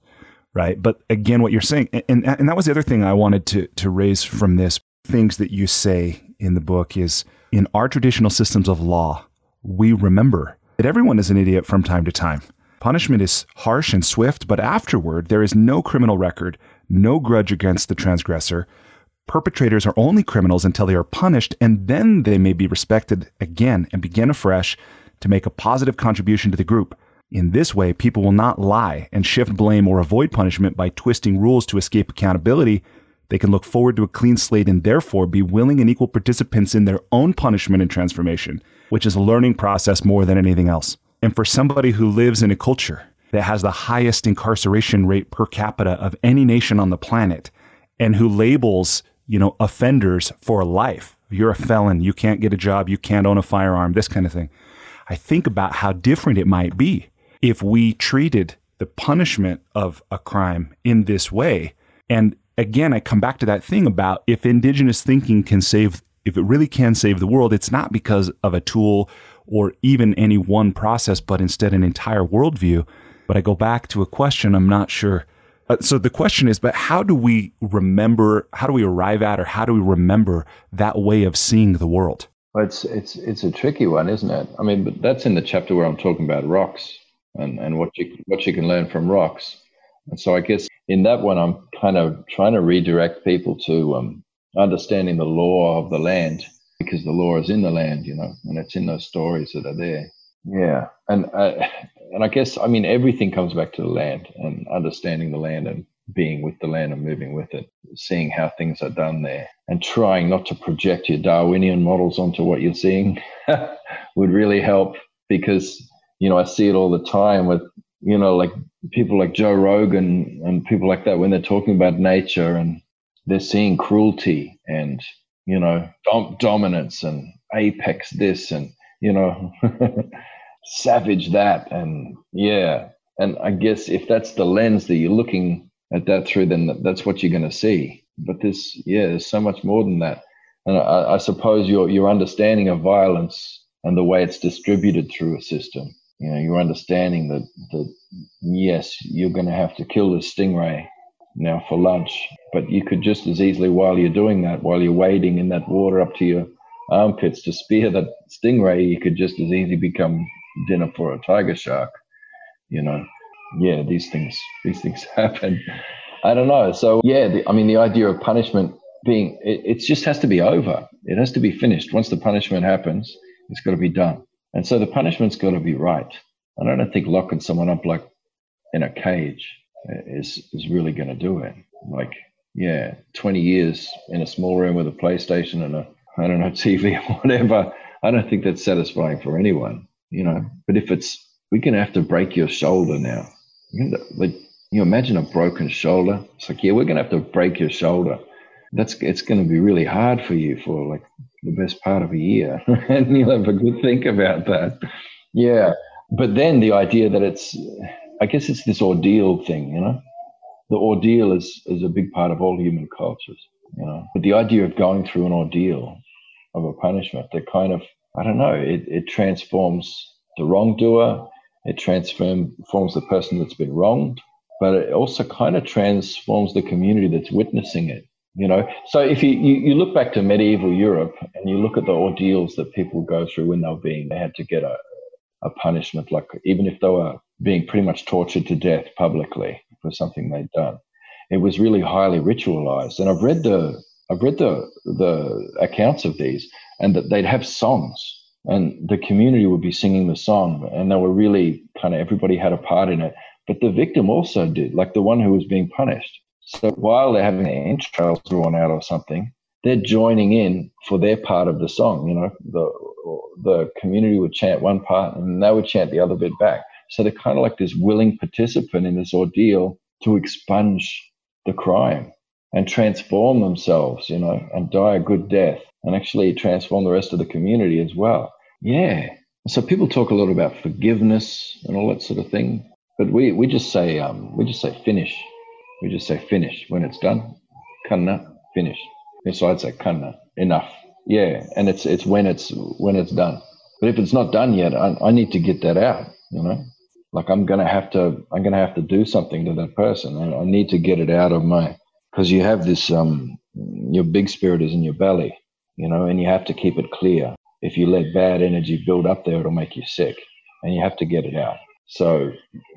right? But again, what you're saying, and that was the other thing I wanted to raise from this, things that you say in the book is, in our traditional systems of law, we remember that everyone is an idiot from time to time. Punishment is harsh and swift, but afterward, there is no criminal record, no grudge against the transgressor. Perpetrators are only criminals until they are punished, and then they may be respected again and begin afresh to make a positive contribution to the group. In this way, people will not lie and shift blame or avoid punishment by twisting rules to escape accountability. They can look forward to a clean slate and therefore be willing and equal participants in their own punishment and transformation, which is a learning process more than anything else. And for somebody who lives in a culture that has the highest incarceration rate per capita of any nation on the planet, and who labels, you know, offenders for life, you're a felon, you can't get a job, you can't own a firearm, this kind of thing. I think about how different it might be if we treated the punishment of a crime in this way. And again, I come back to that thing about if indigenous thinking can save, if it really can save the world, it's not because of a tool or even any one process, but instead an entire worldview. But I go back to a question, I'm not sure. So the question is, but how do we remember, how do we arrive at, or how do we remember that way of seeing the world? Well, it's a tricky one, isn't it? I mean, but that's in the chapter where I'm talking about rocks and what you can learn from rocks. And so I guess in that one, I'm kind of trying to redirect people to understanding the law of the land, because the law is in the land, you know, and it's in those stories that are there. Yeah. And I guess, I mean, everything comes back to the land and understanding the land and being with the land and moving with it, seeing how things are done there and trying not to project your Darwinian models onto what you're seeing would really help, because, you know, I see it all the time with, you know, like people like Joe Rogan and people like that, when they're talking about nature and they're seeing cruelty and, you know, dominance and apex this and, you know, savage that. And yeah. And I guess if that's the lens that you're looking at that through, then that's what you're going to see. But this, yeah, there's so much more than that. And I suppose your understanding of violence and the way it's distributed through a system, you know, your understanding that yes, you're going to have to kill this stingray now for lunch, but you could just as easily, while you're doing that, while you're wading in that water up to your armpits to spear that stingray, you could just as easily become dinner for a tiger shark, you know. Yeah, these things happen. I don't know. So yeah, the idea of punishment being, it just has to be over. It has to be finished. Once the punishment happens, it's got to be done. And so the punishment's got to be right. And I don't think locking someone up like in a cage is really going to do it. Like, yeah, 20 years in a small room with a PlayStation and a, I don't know, TV or whatever, I don't think that's satisfying for anyone, you know. But if it's, we're going to have to break your shoulder now. Like, you imagine a broken shoulder? It's like, yeah, we're going to have to break your shoulder. It's going to be really hard for you for like the best part of a year. And you'll have a good think about that. Yeah. But then the idea that it's, I guess it's this ordeal thing, you know. The ordeal is a big part of all human cultures, you know. But the idea of going through an ordeal of a punishment, that kind of, I don't know, it transforms the wrongdoer, it transforms the person that's been wronged, but it also kind of transforms the community that's witnessing it, you know. So if you look back to medieval Europe and you look at the ordeals that people go through when they had to get a punishment, like even if they were being pretty much tortured to death publicly for something they'd done. It was really highly ritualized. And I've read the accounts of these, and that they'd have songs, and the community would be singing the song, and they were really kind of, everybody had a part in it. But the victim also did, like the one who was being punished. So while they're having their entrails drawn out or something, they're joining in for their part of the song. You know, the community would chant one part and they would chant the other bit back. So they're kind of like this willing participant in this ordeal to expunge the crime and transform themselves, you know, and die a good death and actually transform the rest of the community as well. Yeah. So people talk a lot about forgiveness and all that sort of thing, but we just say finish. We just say finish when it's done. Kanna, finish. So I'd say kanna, enough. Yeah, and it's when it's done. But if it's not done yet, I need to get that out. You know, like I'm gonna have to do something to that person, and I need to get it out of my. Because you have this, your big spirit is in your belly, you know, and you have to keep it clear. If you let bad energy build up there, it'll make you sick, and you have to get it out. So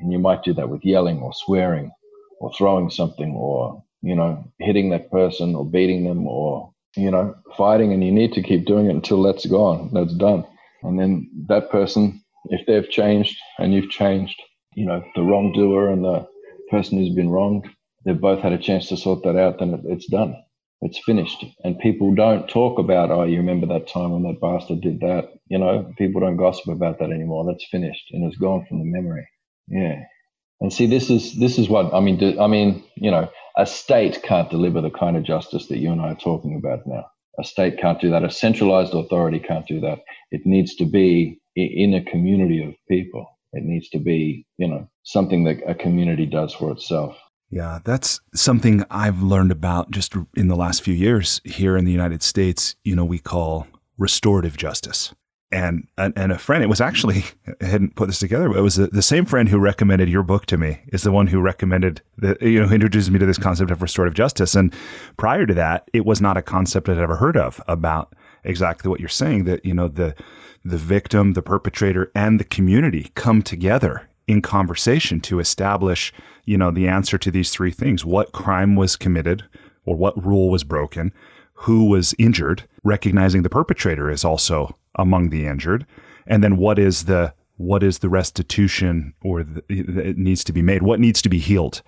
you might do that with yelling or swearing or throwing something or, you know, hitting that person or beating them or, you know, fighting, and you need to keep doing it until that's gone, that's done. And then that person, if they've changed and you've changed, you know, the wrongdoer and the person who's been wronged, they've both had a chance to sort that out, then it's done. It's finished. And people don't talk about, oh, you remember that time when that bastard did that? You know, people don't gossip about that anymore. That's finished and it's gone from the memory. Yeah. And see, this is what, I mean, you know, a state can't deliver the kind of justice that you and I are talking about now. A state can't do that. A centralized authority can't do that. It needs to be in a community of people. It needs to be, you know, something that a community does for itself. Yeah, that's something I've learned about just in the last few years here in the United States. You know, we call restorative justice. And a friend, it was actually, I hadn't put this together, but it was the same friend who recommended your book to me is the one who recommended, who introduced me to this concept of restorative justice. And prior to that, it was not a concept I'd ever heard of about exactly what you're saying, that, you know, the victim, the perpetrator, and the community come together in conversation to establish, you know, the answer to these three things: what crime was committed or what rule was broken, who was injured, recognizing the perpetrator is also among the injured, and then what is the restitution or that needs to be made, what needs to be healed.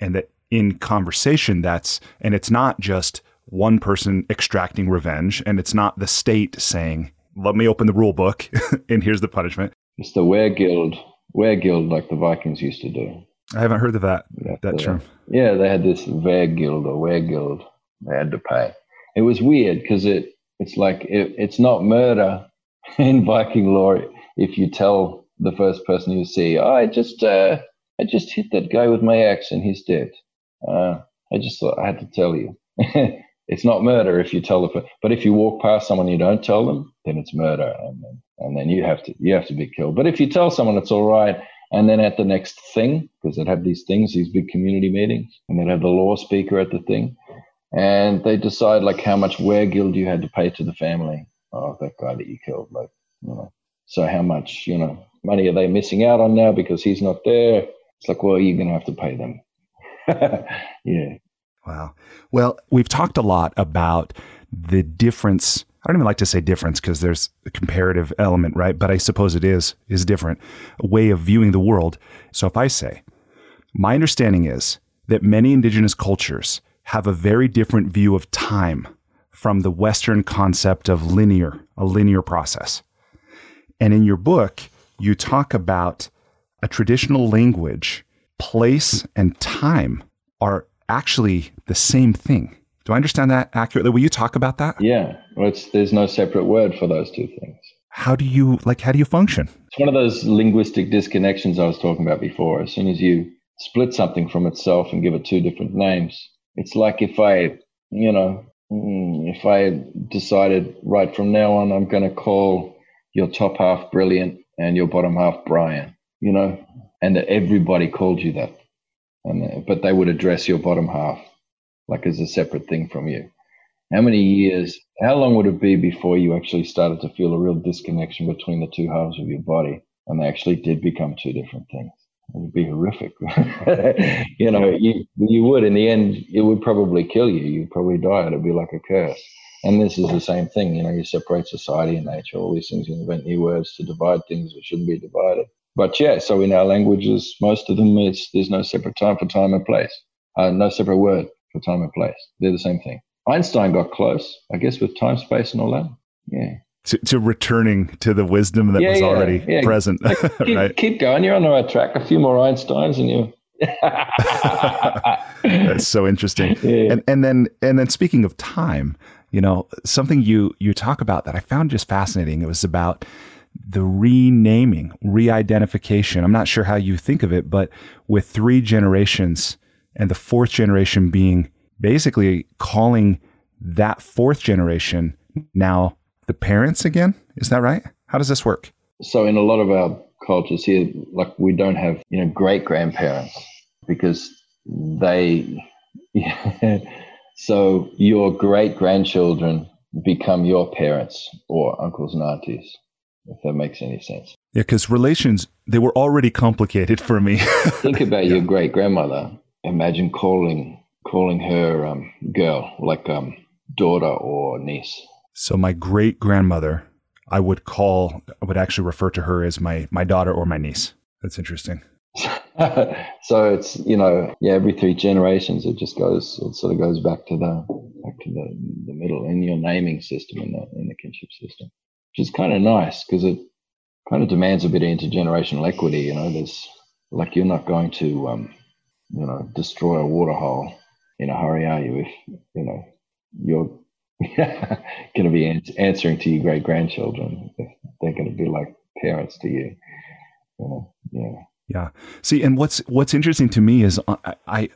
And that in conversation, it's not just one person extracting revenge, and it's not the state saying, let me open the rule book and here's the punishment. It's the wear guild, like the Vikings used to do. I haven't heard of that term. Yeah, they had this wear guild. They had to pay. It was weird because it's like, it's not murder in Viking law if you tell the first person you see, oh, I just hit that guy with my axe and he's dead. I just thought I had to tell you. It's not murder if you tell but if you walk past someone and you don't tell them, then it's murder, and then you have to be killed. But if you tell someone, it's all right. And then at the next thing, because they'd have these things, these big community meetings, and they'd have the law speaker at the thing. And they decide, like, how much wear guild you had to pay to the family of that guy that you killed. Like, you know, so how much, you know, money are they missing out on now because he's not there? It's like, well, you're going to have to pay them. Yeah. Wow. Well, we've talked a lot about the difference. I don't even like to say difference because there's a comparative element, right? But I suppose it is different, a way of viewing the world. So if I say, my understanding is that many indigenous cultures have a very different view of time from the Western concept of a linear process. And in your book, you talk about a traditional language, place and time are actually the same thing. Do I understand that accurately? Will you talk about that? Yeah, well, there's no separate word for those two things. How do you function? It's one of those linguistic disconnections I was talking about before. As soon as you split something from itself and give it two different names, it's like if I decided right from now on, I'm going to call your top half Brilliant and your bottom half Brian, you know, and that everybody called you that. But they would address your bottom half like as a separate thing from you. How long would it be before you actually started to feel a real disconnection between the two halves of your body And they actually did become two different things. It would be horrific. You know, you would, in the end, it would probably kill you. You'd probably die. It'd be like a curse. And this is the same thing. You know, you separate society and nature, all these things. You invent new words to divide things that shouldn't be divided. But yeah, so in our languages, most of them, there's no separate time for time and place. No separate word for time and place. They're the same thing. Einstein got close, I guess, with time, space, and all that. Yeah. To returning to the wisdom that was already present. Keep, right? Keep going. You're on the right track. A few more Einsteins and you. That's so interesting. Yeah. And then speaking of time, you know, something you talk about that I found just fascinating. It was about the renaming, re-identification. I'm not sure how you think of it, but with three generations and the fourth generation being basically calling that fourth generation now the parents again. Is that right? How does this work? So in a lot of our cultures here, like we don't have, you know, great grandparents because they, so your great grandchildren become your parents or uncles and aunties, if that makes any sense. Yeah, because relations, they were already complicated for me. Think about your great grandmother. Imagine calling her girl, like daughter or niece. So my great grandmother, I would actually refer to her as my daughter or my niece. That's interesting. So it's, you know, every three generations it sort of goes back to the middle in your naming system, in the kinship system, which is kind of nice because it kind of demands a bit of intergenerational equity. You know, there's like, you're not going to you know, destroy a waterhole in a hurry, are you? If you know you're going to be answering to your great grandchildren, if they're going to be like parents to you, you know? Yeah. See, and what's interesting to me is I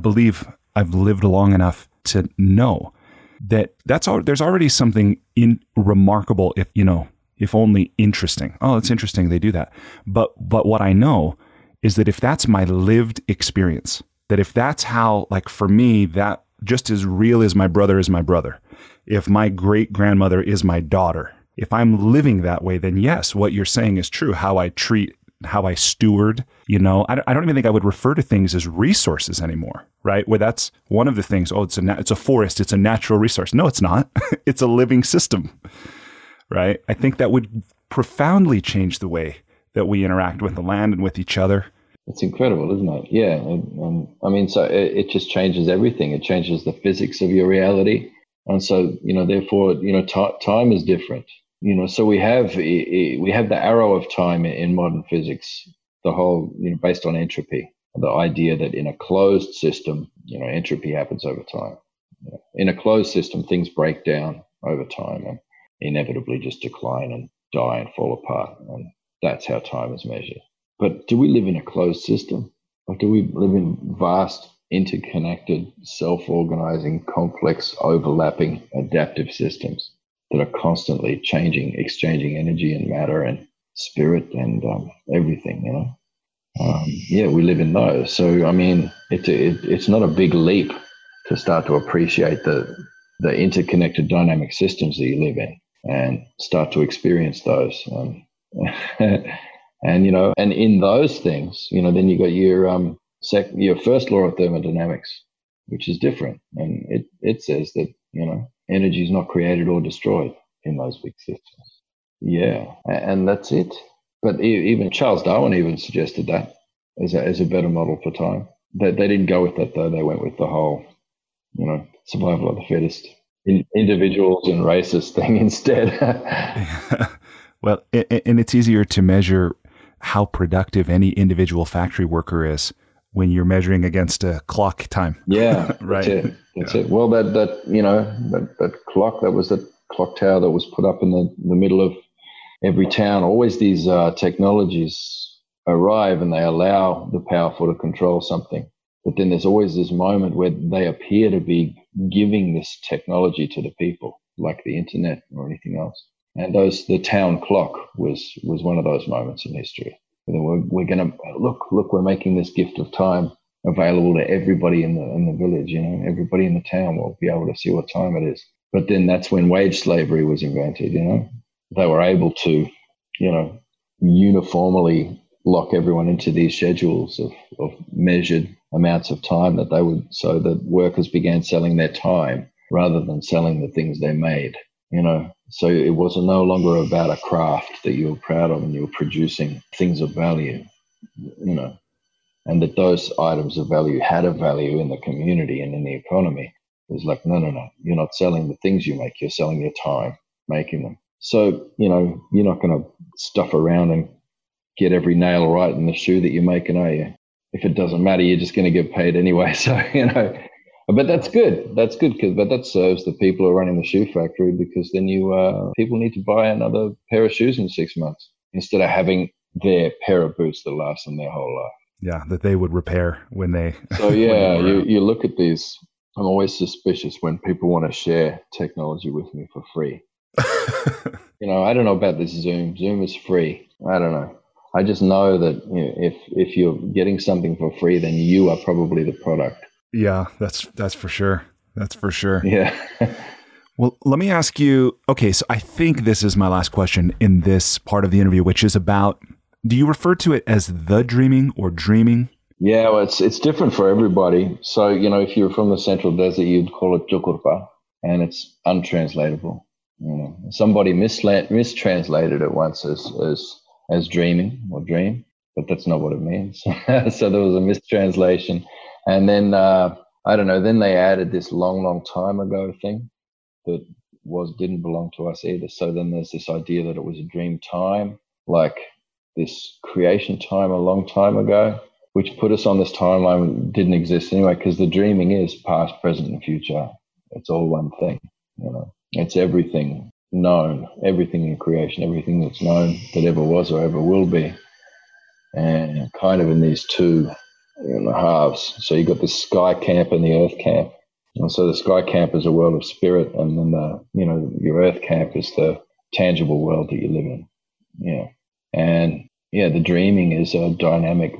believe I've lived long enough to know that there's already something remarkable, if you know, if only interesting. Oh, it's interesting they do that. But what I know is that if that's my lived experience, that if that's how, like for me, that just as real as my brother is my brother, if my great grandmother is my daughter, if I'm living that way, then yes, what you're saying is true. How I treat, how I steward, you know, I don't even think I would refer to things as resources anymore, right? Where that's one of the things, oh, it's a forest, it's a natural resource. No, it's not. It's a living system, right? I think that would profoundly change the way that we interact with the land and with each other. It's incredible, isn't it? Yeah. I mean, so it just changes everything. It changes the physics of your reality. And so, you know, therefore, you know, time is different, you know, so we have the arrow of time in modern physics, the whole, you know, based on entropy, the idea that in a closed system, you know, entropy happens over time. In a closed system, things break down over time and inevitably just decline and die and fall apart. And that's how time is measured. But do we live in a closed system, or do we live in vast, interconnected, self-organizing, complex, overlapping, adaptive systems that are constantly changing, exchanging energy and matter and spirit and everything, you know? We live in those. So, I mean, it's not a big leap to start to appreciate the interconnected dynamic systems that you live in and start to experience those. And, you know, and in those things, you know, then you got your first law of thermodynamics, which is different. And it says that, you know, energy is not created or destroyed in those big systems. Yeah. And that's it. But even Charles Darwin even suggested that as a better model for time. They didn't go with that, though. They went with the whole, you know, survival of the fittest, individuals and races thing instead. Well, and it's easier to measure how productive any individual factory worker is when you're measuring against a clock time. Yeah, right. That's it. Well, that clock, that was the clock tower that was put up in the middle of every town. Always these technologies arrive and they allow the powerful to control something. But then there's always this moment where they appear to be giving this technology to the people, like the internet or anything else. And the town clock was one of those moments in history. We're going to look. We're making this gift of time available to everybody in the village. You know, everybody in the town will be able to see what time it is. But then that's when wage slavery was invented. You know, they were able to, you know, uniformly lock everyone into these schedules of measured amounts of time that they would, so that workers began selling their time rather than selling the things they made, you know. So it was no longer about a craft that you were proud of and you were producing things of value, you know, and that those items of value had a value in the community and in the economy. It was like, no, you're not selling the things you make, you're selling your time making them. So, you know, you're not going to stuff around and get every nail right in the shoe that you're making, are you? If it doesn't matter, you're just going to get paid anyway. So, you know, but that's good. That's good. But that serves the people who are running the shoe factory, because then you people need to buy another pair of shoes in 6 months instead of having their pair of boots that last them their whole life. Yeah, that they would repair when they. So, yeah, you look at these. I'm always suspicious when people want to share technology with me for free. You know, I don't know about this Zoom. Zoom is free. I don't know. I just know that, you know, if you're getting something for free, then you are probably the product. Yeah, that's for sure. That's for sure. Yeah. Well, let me ask you, okay, so I think this is my last question in this part of the interview, which is about, do you refer to it as the dreaming or dreaming? Yeah, well, it's different for everybody. So, you know, if you're from the central desert, you'd call it Tjukurrpa, and it's untranslatable. You know, somebody mistranslated it once as dreaming or dream, but that's not what it means. So there was a mistranslation. And then, I don't know, then they added this long time ago thing that didn't belong to us either. So then there's this idea that it was a dream time, like this creation time a long time ago, which put us on this timeline that didn't exist anyway, because the dreaming is past, present, and future. It's all one thing, you know. It's everything known, everything in creation, everything that's known that ever was or ever will be, and kind of in these two halves. So you've got the sky camp and the earth camp, and so the sky camp is a world of spirit, and then your earth camp is the tangible world that you live in. Yeah, and yeah, the dreaming is a dynamic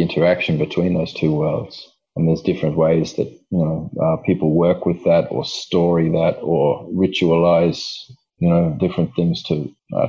interaction between those two worlds. And there's different ways that, people work with that or story that or ritualize, different things to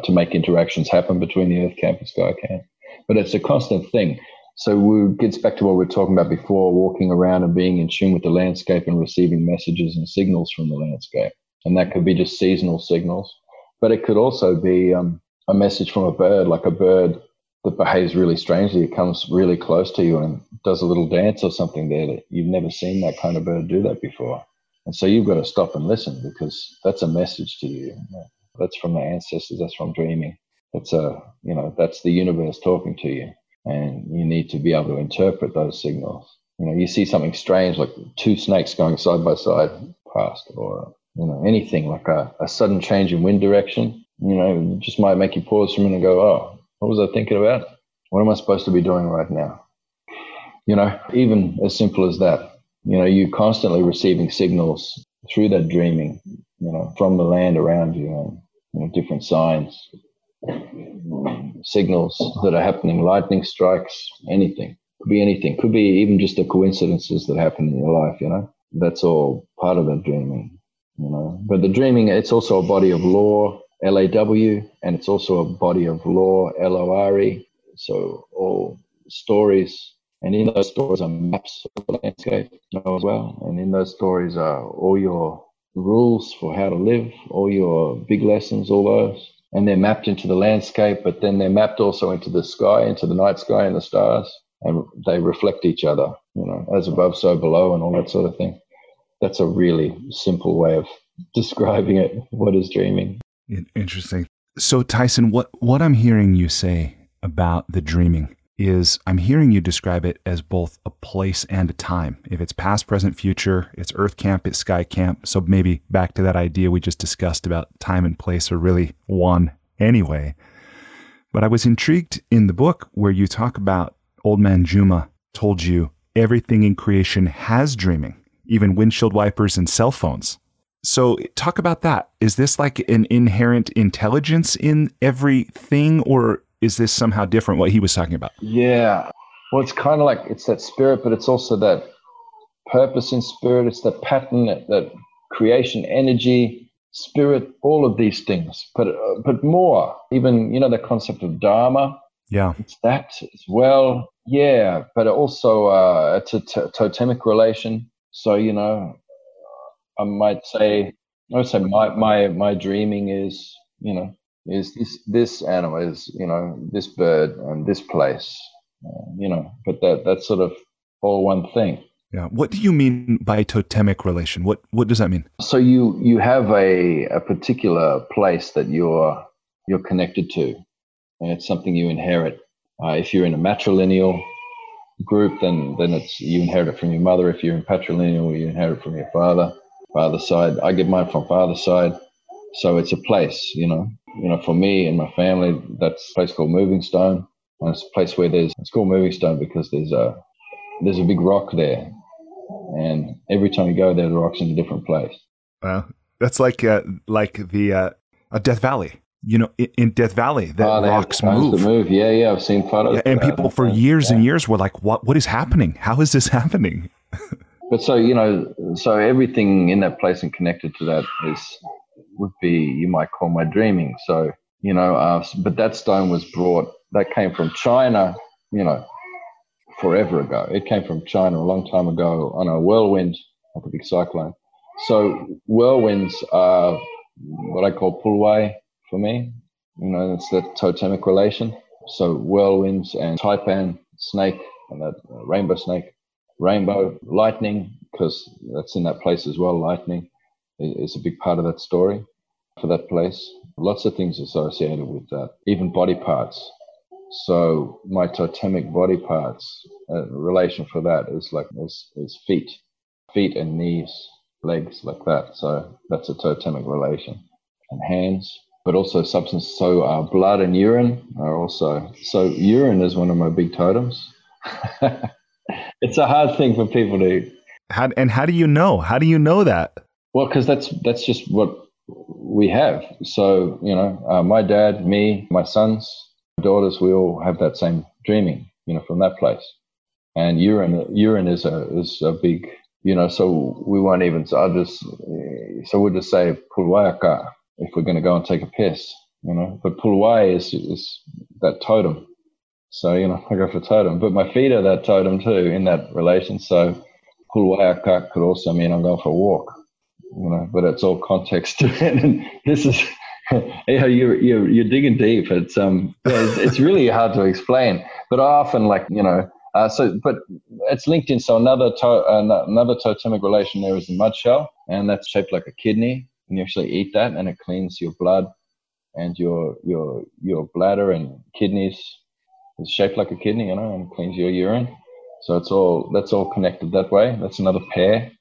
make interactions happen between the earth camp and sky camp. But it's a constant thing. So it gets back to what we were talking about before, walking around and being in tune with the landscape and receiving messages and signals from the landscape. And that could be just seasonal signals. But it could also be a message from a bird, like a bird that behaves really strangely. It comes really close to you and does a little dance or something there that you've never seen that kind of bird do that before. And so you've got to stop and listen, because that's a message to you. That's from the ancestors. That's from dreaming. That's that's the universe talking to you, and you need to be able to interpret those signals. You know, you see something strange, like two snakes going side by side past, or, anything like a sudden change in wind direction, it just might make you pause for a minute and go, oh, what was I thinking about? What am I supposed to be doing right now? Even as simple as that, you're constantly receiving signals through that dreaming, from the land around you, and, different signs, signals that are happening, lightning strikes, anything. Could be anything. Could be even just the coincidences that happen in your life, That's all part of that dreaming, But the dreaming, it's also a body of law, L-A-W, and it's also a body of law, L-O-R-E, so all stories. And in those stories are maps of the landscape as well. And in those stories are all your rules for how to live, all your big lessons, all those. And they're mapped into the landscape, but then they're mapped also into the sky, into the night sky and the stars. And they reflect each other, as above, so below, and all that sort of thing. That's a really simple way of describing it, what is dreaming. Interesting. So, Tyson, what I'm hearing you say about the dreaming is I'm hearing you describe it as both a place and a time. If it's past, present, future, it's earth camp, it's sky camp. So maybe back to that idea we just discussed about time and place are really one anyway. But I was intrigued in the book where you talk about Old Man Juma told you everything in creation has dreaming, even windshield wipers and cell phones. So talk about that. Is this like an inherent intelligence in everything, or is this somehow different, what he was talking about? Yeah. Well, it's kind of like it's that spirit, but it's also that purpose in spirit. It's the pattern, that creation energy. spirit, all of these things, but more, even, you know, the concept of Dharma. Yeah. It's that as well. Yeah. But also it's a totemic relation. So, you know, I would say my dreaming is, you know, is this animal, is, you know, this bird and this place, you know, but that's sort of all one thing. Yeah. What do you mean by totemic relation? What does that mean? So you have a particular place that you're connected to, and it's something you inherit. If you're in a matrilineal group, then it's, you inherit it from your mother. If you're in patrilineal, you inherit it from your father's side. I get mine from father's side. So it's a place, you know. You know, for me and my family, that's a place called Moving Stone. And it's a place where it's called Moving Stone because there's a big rock there. And every time you go there, the rock's in a different place. Wow. That's like Death Valley. You know, in Death Valley, that rocks move. Yeah, I've seen photos. Yeah, and people for years and years were like, what is happening? How is this happening? But so, you know, so everything in that place and connected to that would be, you might call my dreaming. So, you know, but that stone that came from China, you know, forever ago. It came from China a long time ago on a whirlwind, like a big cyclone. So whirlwinds are what I call pulwai for me. You know, it's that totemic relation. So whirlwinds and taipan snake and that rainbow snake, rainbow lightning, because that's in that place as well. Lightning is a big part of that story for that place. Lots of things associated with that, even body parts. So my totemic body parts relation for that is like is feet and knees, legs, like that. So that's a totemic relation, and hands, but also substance. So blood and urine are also. So urine is one of my big totems. It's a hard thing for people to. How do you know? How do you know that? Well, because that's just what we have. So, you know, my dad, me, my sons, daughters, we all have that same dreaming, you know, from that place. And urine is a big, you know, so we won't even, we'll just say pulwaiaka if we're going to go and take a piss, you know. But pulwai is that totem. So, you know, I go for totem. But my feet are that totem too in that relation. So pulwaiaka could also mean I'm going for a walk, you know, but it's all context. And this is... Yeah, you're digging deep. It's it's really hard to explain, but I often like, you know, but it's linked in. So another totemic relation there is the mud shell, and that's shaped like a kidney, and you actually eat that, and it cleans your blood, and your bladder and kidneys is shaped like a kidney, you know, and cleans your urine. So that's all connected that way. That's another pair.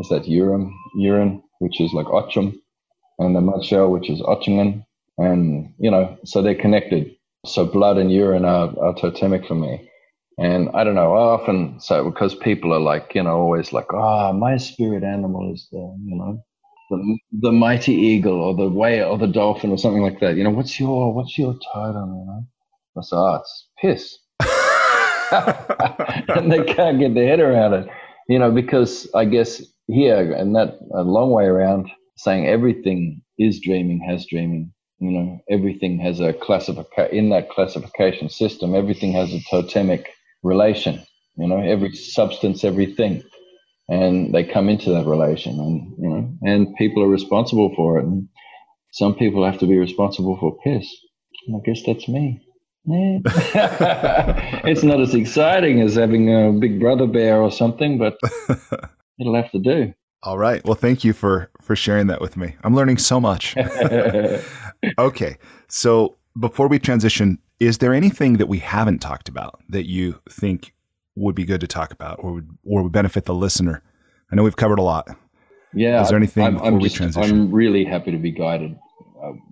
It's that urine, which is like ochum, and the mud shell, which is Ochingen, and, you know, so they're connected. So blood and urine are totemic for me. And I don't know, I often say, because people are like, you know, always like, my spirit animal is the mighty eagle or the whale or the dolphin or something like that. You know, what's your totem, you know? I say, it's piss. And they can't get their head around it, you know, because I guess here, and that a long way around, saying everything is dreaming, has dreaming, you know, everything has a classification, in that classification system, everything has a totemic relation, you know, every substance, everything, and they come into that relation, and, you know, and people are responsible for it, and some people have to be responsible for piss, and I guess that's me. Yeah. It's not as exciting as having a big brother bear or something, but it'll have to do. All right. Well, thank you for sharing that with me. I'm learning so much. Okay. So before we transition, is there anything that we haven't talked about that you think would be good to talk about or would benefit the listener? I know we've covered a lot. Yeah. Is there anything before we transition? I'm really happy to be guided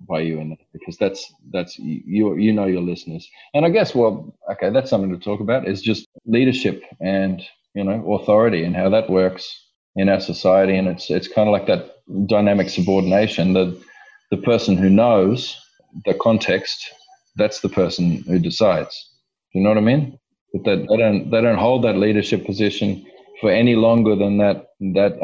by you in that, because that's you know your listeners. And I guess, well, okay, that's something to talk about is just leadership and, you know, authority and how that works in our society. And it's kind of like that dynamic subordination. The person who knows the context, that's the person who decides. You know what I mean? But they don't hold that leadership position for any longer than that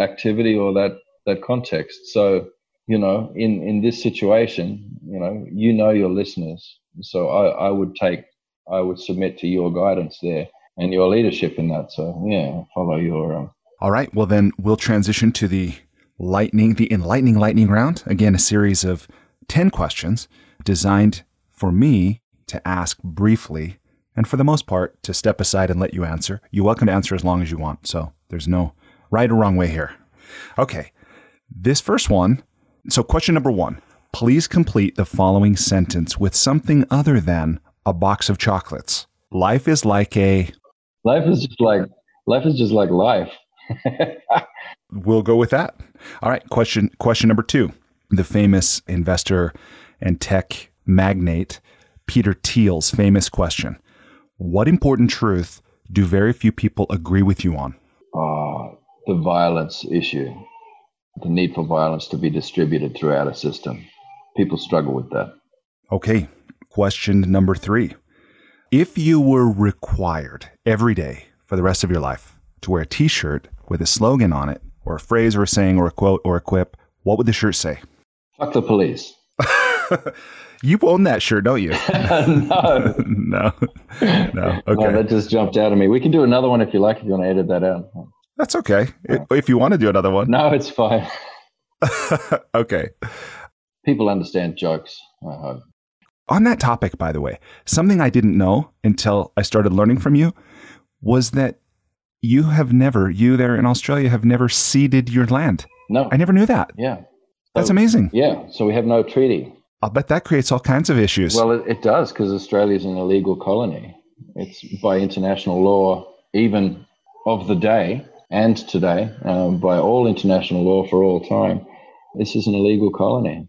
activity or that context. So you know, in this situation, you know your listeners. So I would submit to your guidance there and your leadership in that. So yeah, follow your. All right. Well, then we'll transition to the enlightening lightning round. Again, a series of 10 questions designed for me to ask briefly, and for the most part, to step aside and let you answer. You're welcome to answer as long as you want. So there's no right or wrong way here. Okay. This first one. So question number one, please complete the following sentence with something other than a box of chocolates. Life is just like life. We'll go with that. All right. Question number two. The famous investor and tech magnate, Peter Thiel's famous question. What important truth do very few people agree with you on? The violence issue, the need for violence to be distributed throughout a system. People struggle with that. Okay. Question number three. If you were required every day for the rest of your life to wear a t-shirt with a slogan on it, or a phrase, or a saying, or a quote, or a quip, what would the shirt say? Fuck the police. You own that shirt, don't you? No. No. Okay. No, that just jumped out at me. We can do another one if you like, if you want to edit that out. That's okay. No. If you want to do another one. No, it's fine. Okay. People understand jokes, I hope. On that topic, by the way, something I didn't know until I started learning from you was that you there in Australia have never ceded your land. No. I never knew that. Yeah. That's amazing. Yeah. So we have no treaty. I'll bet that creates all kinds of issues. Well, it does, because Australia is an illegal colony. It's by international law, even of the day and today, by all international law for all time. This is an illegal colony.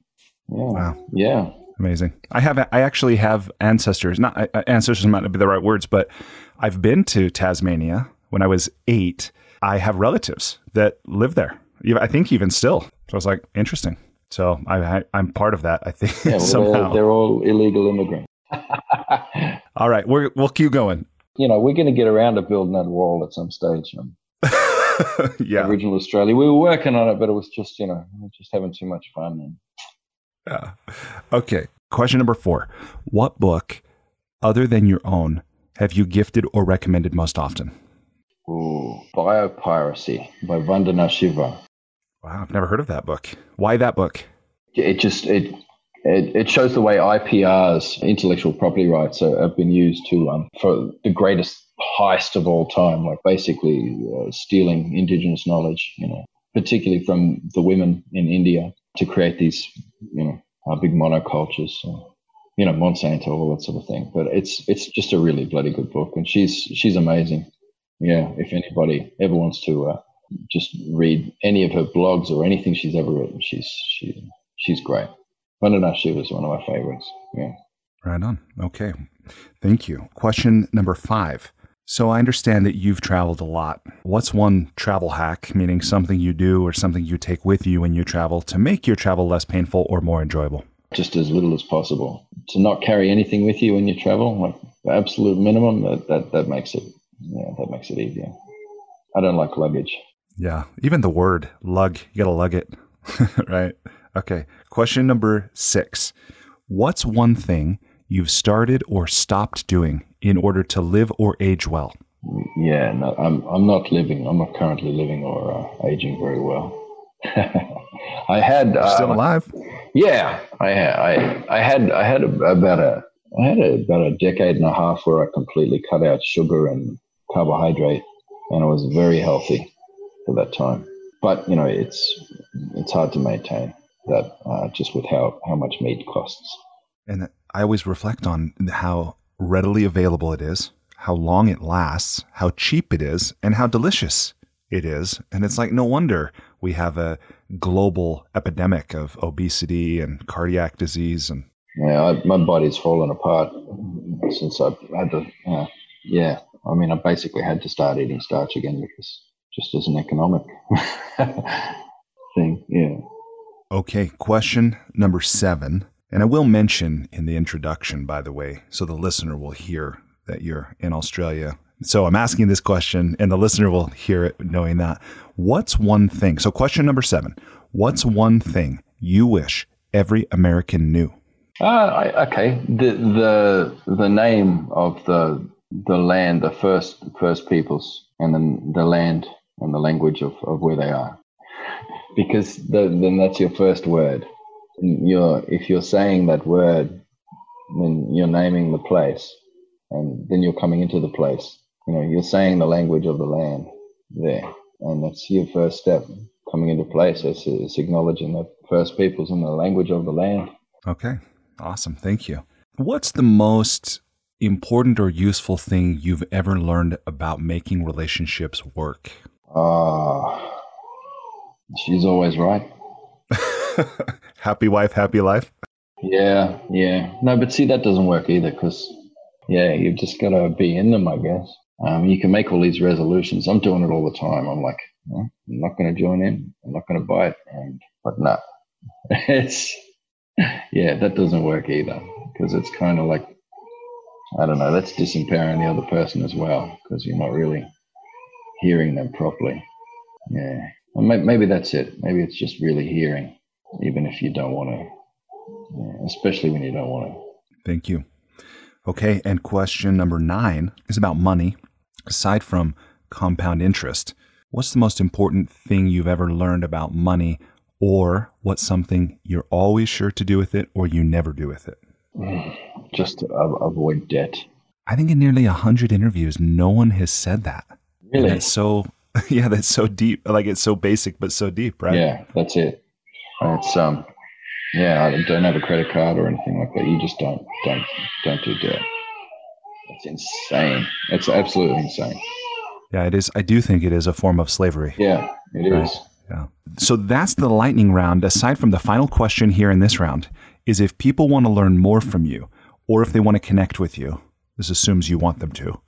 Yeah. Wow. Yeah. Amazing. I actually have ancestors, ancestors might not be the right words, but I've been to Tasmania when I was 8. I have relatives that live there. I think even still. So I was like, interesting. So I'm part of that, I think. Yeah, well, somehow. They're all illegal immigrants. All right. We'll keep going. We're going to get around to building that wall at some stage. Yeah. Original Australia. We were working on it, but it was just, just having too much fun. Yeah. Okay. Question number four. What book, other than your own, have you gifted or recommended most often? Ooh, Biopiracy by Vandana Shiva. Wow, I've never heard of that book. Why that book? It shows the way IPRs, intellectual property rights, have been used to for the greatest heist of all time, like basically stealing indigenous knowledge, particularly from the women in India to create these, big monocultures, Monsanto, all that sort of thing. But it's just a really bloody good book, and she's amazing. Yeah, if anybody ever wants to just read any of her blogs or anything she's ever written, she's great. Vandana Shiva is one of my favorites. Yeah. Right on. Okay. Thank you. Question number five. So I understand that you've traveled a lot. What's one travel hack, meaning something you do or something you take with you when you travel to make your travel less painful or more enjoyable? Just as little as possible. To not carry anything with you when you travel, like the absolute minimum, that makes it. Yeah, that makes it easier. I don't like luggage. Yeah, even the word lug, you got to lug it, right? Okay, question number six. What's one thing you've started or stopped doing in order to live or age well? Yeah, no, I'm not currently living or aging very well. I had... You're still alive? Yeah, I had about a decade and a half where I completely cut out sugar and carbohydrate, and I was very healthy for that time. But, it's hard to maintain that just with how much meat costs. And I always reflect on how readily available it is, how long it lasts, how cheap it is, and how delicious it is. And it's like, no wonder we have a global epidemic of obesity and cardiac disease and... Yeah, my body's fallen apart since I had to. I basically had to start eating starch again because just as an economic thing. Yeah. Okay. Question number seven, and I will mention in the introduction, by the way, so the listener will hear that you're in Australia. So I'm asking this question, and the listener will hear it knowing that. What's one thing? So, question number seven: what's one thing you wish every American knew? Okay. The name of the land, the first peoples, and then the land and the language of where they are, because then that's your first word. If you're saying that word, then you're naming the place, and then you're coming into the place. You're saying the language of the land there, and that's your first step coming into place. It's acknowledging the first peoples and the language of the land. Okay. Awesome. Thank you. What's the most important or useful thing you've ever learned about making relationships work? She's always right. Happy wife, happy life. Yeah. No, but see, that doesn't work either because, you've just got to be in them, I guess. You can make all these resolutions. I'm doing it all the time. I'm like, I'm not going to join in. I'm not going to buy it. But no, that doesn't work either because it's kind of like, I don't know, that's disempowering the other person as well because you're not really hearing them properly. Yeah. Well, maybe that's it. Maybe it's just really hearing, even if you don't want to, especially when you don't want to. Thank you. Okay. And question number 9 is about money. Aside from compound interest, what's the most important thing you've ever learned about money, or what's something you're always sure to do with it or you never do with it? Just to avoid debt. I think in nearly 100 interviews, no one has said that. Really? That's so deep. Like, it's so basic, but so deep, right? Yeah, that's it. It's, I don't have a credit card or anything like that. You just don't do debt. It's insane. It's absolutely insane. Yeah, it is. I do think it is a form of slavery. Yeah, it is. Yeah. So that's the lightning round. Aside from the final question here in this round is if people want to learn more from you or if they want to connect with you, this assumes you want them to,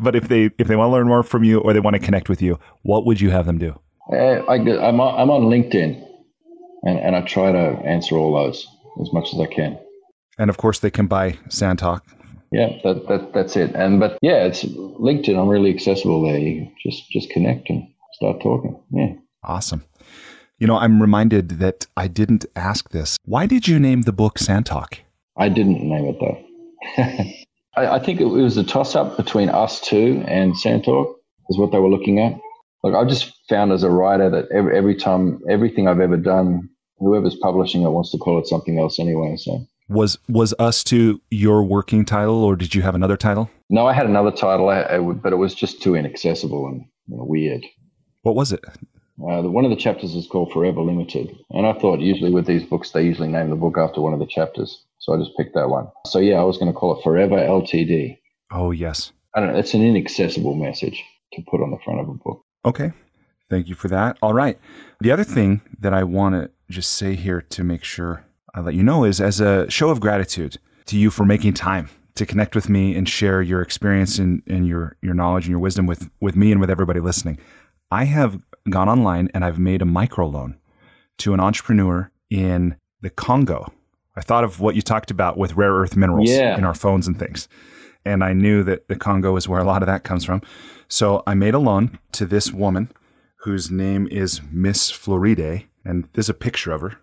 but if they want to learn more from you or they want to connect with you, what would you have them do? I'm on LinkedIn and I try to answer all those as much as I can. And of course they can buy Sand Talk. Yeah, that's it. But it's LinkedIn. I'm really accessible there. You just connect and start talking. Yeah. Awesome. I'm reminded that I didn't ask this. Why did you name the book Sand Talk? I didn't name it though. I think it was a toss-up between Us Too and Sand Talk is what they were looking at. Like I just found as a writer that every time, everything I've ever done, whoever's publishing it wants to call it something else anyway. So was Us Too your working title, or did you have another title? No, I had another title, but it was just too inaccessible and weird. What was it? One of the chapters is called Forever Limited. And I thought usually with these books, they usually name the book after one of the chapters. So I just picked that one. So I was going to call it Forever LTD. Oh, yes. I don't know. It's an inaccessible message to put on the front of a book. Okay. Thank you for that. All right. The other thing that I want to just say here to make sure I let you know is as a show of gratitude to you for making time to connect with me and share your experience and your knowledge and your wisdom with me and with everybody listening. I have gone online and I've made a microloan to an entrepreneur in the Congo. I thought of what you talked about with rare earth minerals in our phones and things. And I knew that the Congo is where a lot of that comes from. So I made a loan to this woman whose name is Miss Floride. And there's a picture of her.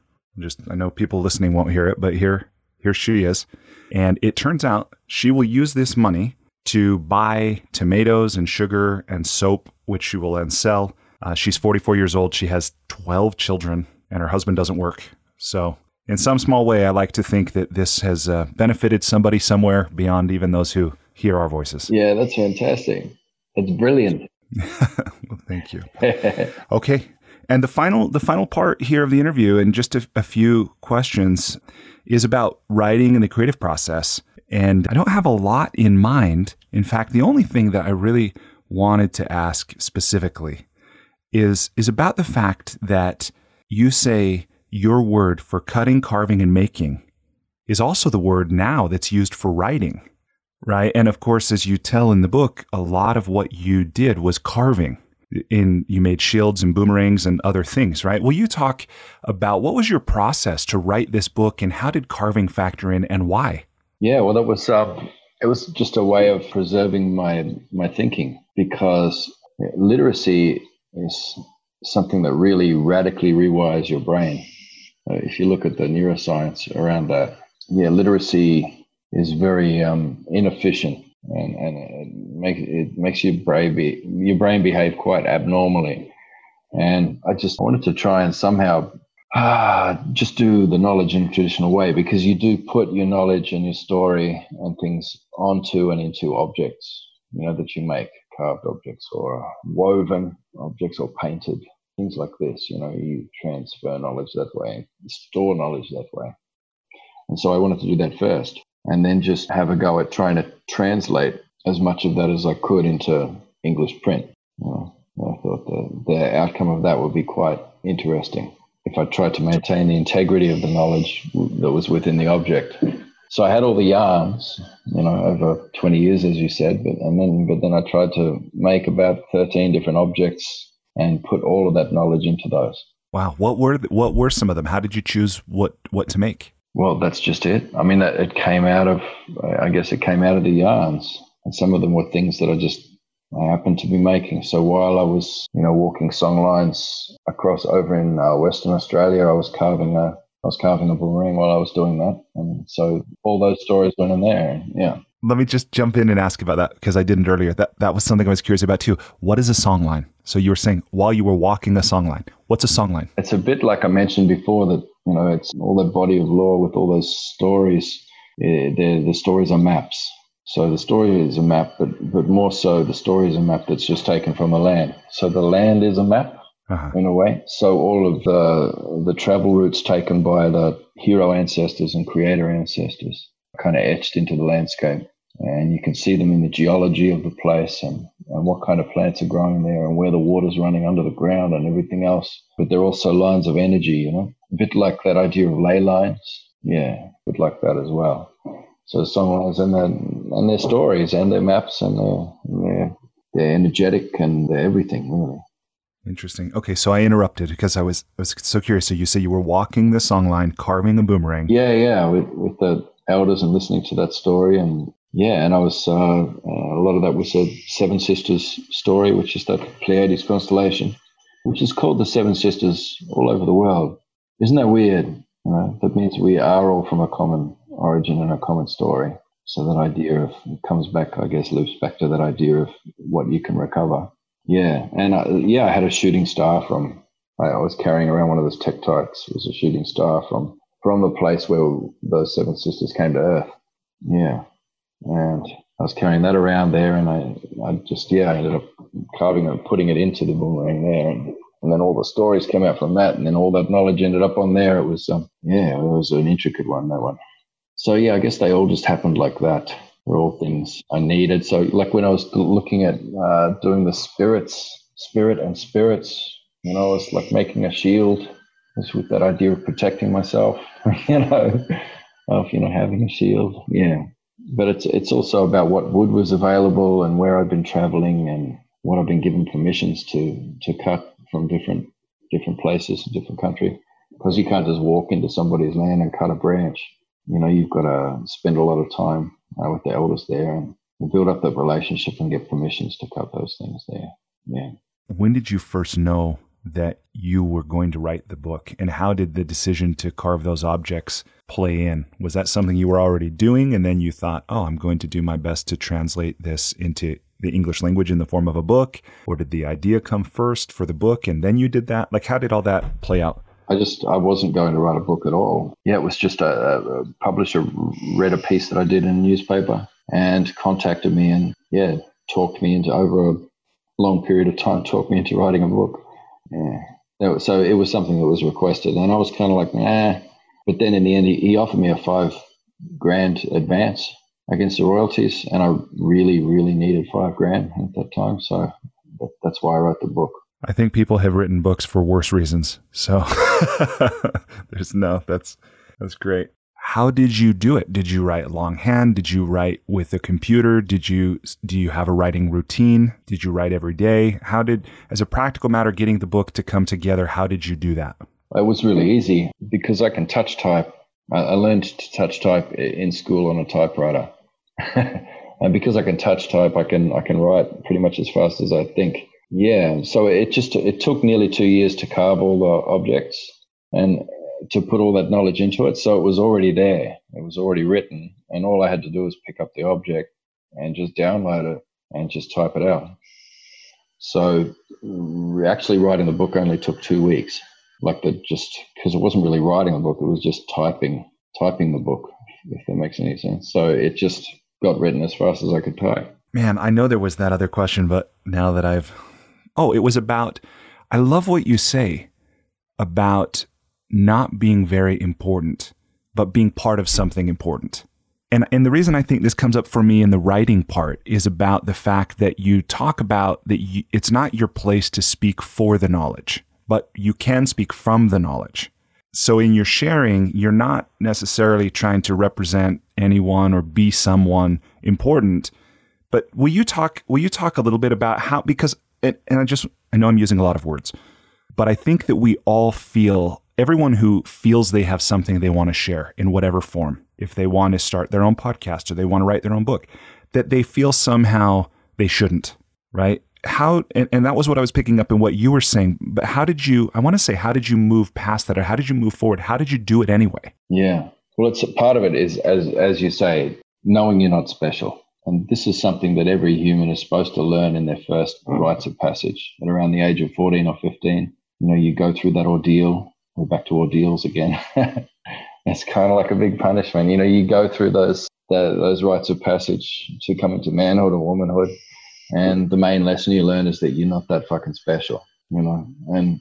I know people listening won't hear it, but here she is. And it turns out she will use this money to buy tomatoes and sugar and soap, which she will then sell. She's 44 years old. She has 12 children and her husband doesn't work. So in some small way, I like to think that this has benefited somebody somewhere beyond even those who hear our voices. Yeah, that's fantastic. That's brilliant. Well, thank you. Okay. And the final part here of the interview and just a few questions is about writing and the creative process. And I don't have a lot in mind. In fact, the only thing that I really wanted to ask specifically is about the fact that you say your word for cutting, carving, and making is also the word now that's used for writing, right? And of course, as you tell in the book, a lot of what you did was carving. You made shields and boomerangs and other things, right? Will you talk about what was your process to write this book and how did carving factor in and why? Yeah, well, it was just a way of preserving my thinking because literacy is something that really radically rewires your brain. if you look at the neuroscience around that, yeah, literacy is very inefficient, and it makes your brain behave quite abnormally. And I wanted to try and somehow just do the knowledge in a traditional way, because you do put your knowledge and your story and things onto and into objects, that you make, carved objects or woven objects or painted, things like this. You transfer knowledge that way, store knowledge that way. And so I wanted to do that first, and then just have a go at trying to translate as much of that as I could into English print. I thought the outcome of that would be quite interesting if I tried to maintain the integrity of the knowledge that was within the object. So I had all the yarns, over 20 years, as you said, but then I tried to make about 13 different objects and put all of that knowledge into those. Wow. What were some of them? How did you choose what to make? Well, that's just it. I mean, it came out of, the yarns, and some of them were things that I happened to be making. So while I was, walking song lines over in Western Australia, I was carving a boomerang while I was doing that. And so all those stories went in there. Yeah. Let me just jump in and ask about that, because I didn't earlier. That was something I was curious about too. What is a song line? So you were saying while you were walking a song line. What's a song line? It's a bit like I mentioned before that, it's all that body of lore with all those stories. The stories are maps. So the story is a map, but more so the story is a map that's just taken from a land. So the land is a map in a way. So all of the travel routes taken by the hero ancestors and creator ancestors are kind of etched into the landscape. And you can see them in the geology of the place and what kind of plants are growing there and where the water's running under the ground and everything else. But they're also lines of energy, a bit like that idea of ley lines. Yeah, a bit like that as well. So songlines and their stories and their maps and they're energetic and they're everything, really. Interesting. Okay, so I interrupted because I was so curious. So you say you were walking the songline, carving a boomerang. Yeah, with the elders and listening to that story. And yeah, and I was a lot of that was the Seven Sisters story, which is that Pleiades constellation, which is called the Seven Sisters all over the world. Isn't that weird? That means we are all from a common origin and a common story. So that idea of loops back to that idea of what you can recover. Yeah. And I had a shooting star I was carrying around one of those tektites. It was a shooting star from the place where those Seven Sisters came to Earth. Yeah. And I was carrying that around there, and I ended up carving it and putting it into the boomerang there. And then all the stories came out from that, and then all that knowledge ended up on there. It was, it was an intricate one, that one. So, yeah, I guess they all just happened like that. They're all things I needed. So, like when I was looking at doing the spirits, I was like making a shield just with that idea of protecting myself, of, having a shield. Yeah. But it's also about what wood was available and where I've been traveling and what I've been given permissions to cut from different places, different country. Because you can't just walk into somebody's land and cut a branch. You've got to spend a lot of time with the elders there and build up that relationship and get permissions to cut those things there. Yeah. When did you first know that you were going to write the book, and how did the decision to carve those objects play in? Was that something you were already doing, and then you thought, oh, I'm going to do my best to translate this into the English language in the form of a book? Or did the idea come first for the book and then you did that? Like, how did all that play out? I wasn't going to write a book at all. Yeah, it was just a publisher read a piece that I did in a newspaper and contacted me and, yeah, talked me into, over a long period of time, talked me into writing a book. Yeah. So it was something that was requested. And I was kind of like, nah. But then in the end, he offered me a $5,000 advance against the royalties. And I really, really needed $5,000 at that time. So that's why I wrote the book. I think people have written books for worse reasons. So that's great. How did you do it? Did you write longhand? Did you write with a computer? Do you have a writing routine? Did you write every day? How did, as a practical matter, getting the book to come together, how did you do that? It was really easy because I can touch type. I learned to touch type in school on a typewriter. And because I can touch type, I can write pretty much as fast as I think. Yeah, so it took nearly 2 years to carve all the objects, and to put all that knowledge into it. So it was already there. It was already written. And all I had to do was pick up the object and just download it and just type it out. So actually writing the book only took 2 weeks. Like that, just because it wasn't really writing the book. It was just typing the book, if that makes any sense. So it just got written as fast as I could type. Man, I know there was that other question, but now that it was about, I love what you say about not being very important, but being part of something important. And the reason I think this comes up for me in the writing part is about the fact that you talk about that it's not your place to speak for the knowledge, but you can speak from the knowledge. So in your sharing, you're not necessarily trying to represent anyone or be someone important. But will you talk a little bit about how, because, and I know I'm using a lot of words, but I think that we all feel, everyone who feels they have something they want to share in whatever form, if they want to start their own podcast or they want to write their own book, that they feel somehow they shouldn't, right? How, and that was what I was picking up in what you were saying, but how did you move past that, or how did you move forward? How did you do it anyway? Yeah. Well, it's part of it is, as you say, knowing you're not special. And this is something that every human is supposed to learn in their first rites of passage at around the age of 14 or 15. You know, you go through that ordeal. We're back to ordeals again. It's kind of like a big punishment. You know, you go through those rites of passage to come into manhood or womanhood. And the main lesson you learn is that you're not that fucking special, you know. And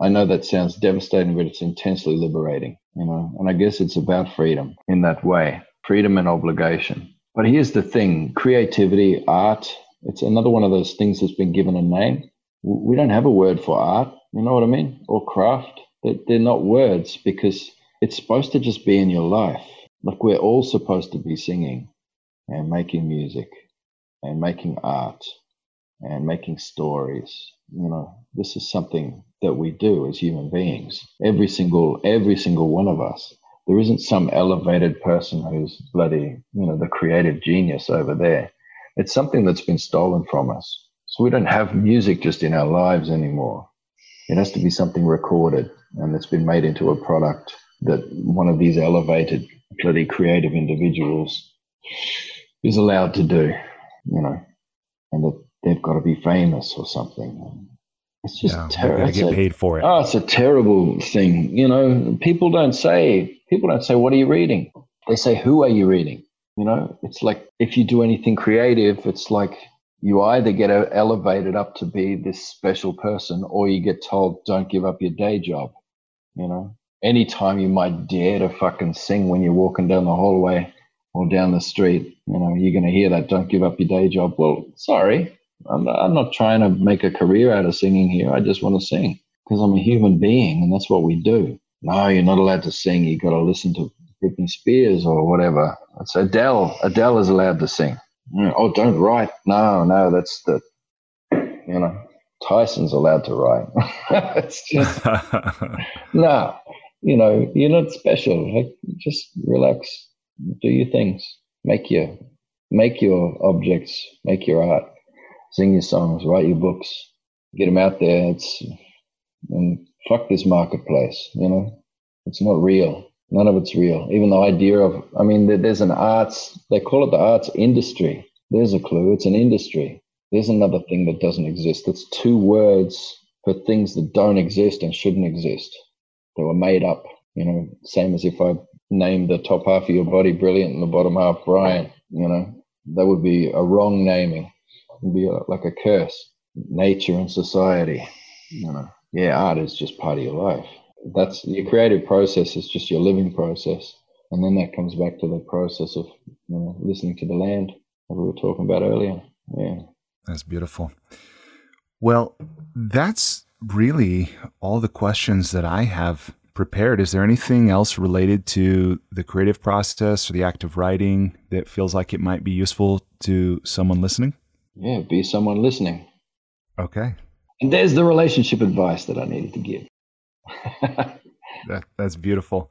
I know that sounds devastating, but it's intensely liberating, you know. And I guess it's about freedom in that way, freedom and obligation. But here's the thing, creativity, art, it's another one of those things that's been given a name. We don't have a word for art, you know what I mean, or craft. They're not words because it's supposed to just be in your life. Like we're all supposed to be singing and making music and making art and making stories. You know, this is something that we do as human beings, every single one of us. There isn't some elevated person who's bloody, you know, the creative genius over there. It's something that's been stolen from us. So we don't have music just in our lives anymore. It has to be something recorded and that's been made into a product that one of these elevated, bloody creative individuals is allowed to do, you know, and that they've got to be famous or something. It's just terrible. They get paid for it. Oh, it's a terrible thing. You know, people don't say, what are you reading? They say, who are you reading? You know, it's like if you do anything creative, it's like you either get elevated up to be this special person or you get told, don't give up your day job. You know, anytime you might dare to fucking sing when you're walking down the hallway or down the street, you know, you're going to hear that, don't give up your day job. Well, sorry. I'm not trying to make a career out of singing here. I just want to sing because I'm a human being and that's what we do. No, you're not allowed to sing. You've got to listen to Britney Spears or whatever. It's Adele. Adele is allowed to sing. Oh, don't write. No, that's the, you know, Tyson's allowed to write. It's just, no, you know, you're not special. Like, just relax, do your things, make your objects, make your art. Sing your songs, write your books, get them out there. And fuck this marketplace, you know. It's not real. None of it's real. Even the idea of, I mean, there's an arts, they call it the arts industry. There's a clue. It's an industry. There's another thing that doesn't exist. It's two words for things that don't exist and shouldn't exist. They were made up, you know, same as if I named the top half of your body brilliant and the bottom half Brian, you know. That would be a wrong naming. Be like a curse, nature and society, you know. Yeah, art is just part of your life. That's your creative process. It's just your living process, and then that comes back to the process of, you know, listening to the land that we were talking about earlier. Yeah, that's beautiful. Well, that's really all the questions that I have prepared. Is there anything else related to the creative process or the act of writing that feels like it might be useful to someone listening? Yeah, be someone listening. Okay. And there's the relationship advice that I needed to give. That's beautiful.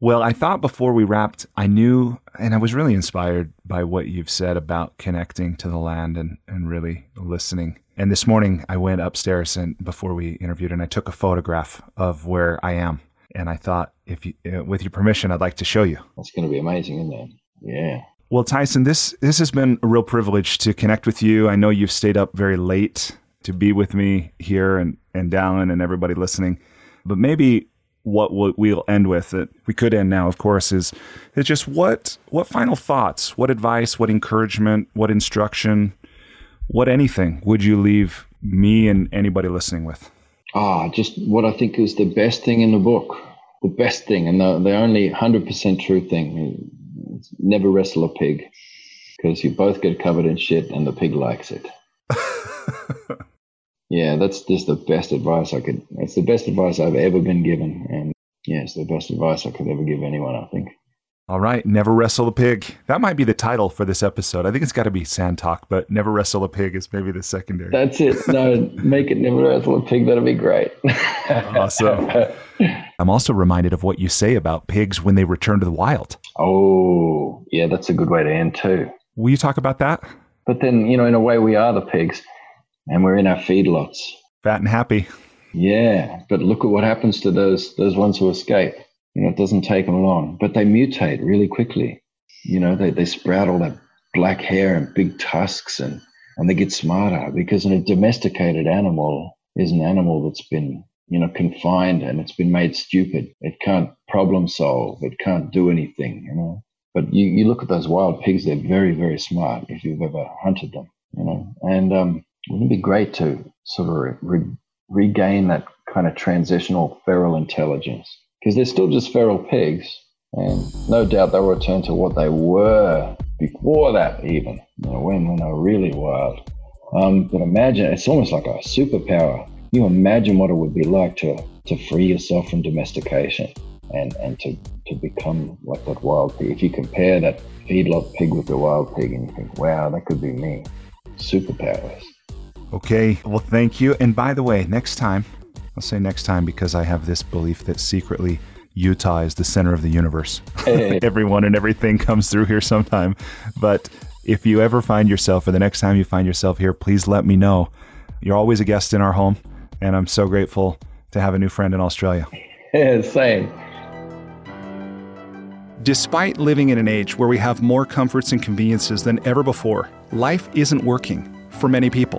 Well, I thought before we wrapped, I knew, and I was really inspired by what you've said about connecting to the land and really listening. And this morning I went upstairs and before we interviewed and I took a photograph of where I am. And I thought, if you, with your permission, I'd like to show you. That's going to be amazing, isn't it? Yeah. Well, Tyson, this has been a real privilege to connect with you. I know you've stayed up very late to be with me here and Dallin and everybody listening. But maybe what we'll end with, that we could end now, of course, is just what final thoughts, what advice, what encouragement, what instruction, what anything would you leave me and anybody listening with? Just what I think is the best thing in the book, the best thing, and the only 100% true thing. It's never wrestle a pig, because you both get covered in shit and the pig likes it. Yeah, that's just the best advice I could. It's the best advice I've ever been given. And yeah, it's the best advice I could ever give anyone, I think. All right. Never wrestle a pig. That might be the title for this episode. I think it's got to be Sand Talk, but never wrestle a pig is maybe the secondary. That's it. No, make it never wrestle a pig. That'll be great. Awesome. I'm also reminded of what you say about pigs when they return to the wild. Oh, yeah. That's a good way to end too. Will you talk about that? But then, in a way we are the pigs and we're in our feedlots. Fat and happy. Yeah. But look at what happens to those ones who escape. It doesn't take them long, but they mutate really quickly. They sprout all that black hair and big tusks and they get smarter, because a domesticated animal is an animal that's been, confined, and it's been made stupid. It can't problem solve. It can't do anything, But you look at those wild pigs, they're very, very smart if you've ever hunted them, And wouldn't it be great to sort of regain that kind of transitional feral intelligence? Because they're still just feral pigs, and no doubt they'll return to what they were before that, even when they were really wild. But imagine, it's almost like a superpower. You imagine what it would be like to free yourself from domestication and to become like that wild pig. If you compare that feedlot pig with the wild pig, and you think, wow, that could be me. Superpowers. Okay, well, thank you. And by the way, next time. I'll say next time, because I have this belief that secretly Utah is the center of the universe. Hey. Everyone and everything comes through here sometime. But if you ever find yourself, or the next time you find yourself here, please let me know. You're always a guest in our home, and I'm so grateful to have a new friend in Australia. Yeah, same. Despite living in an age where we have more comforts and conveniences than ever before, life isn't working for many people.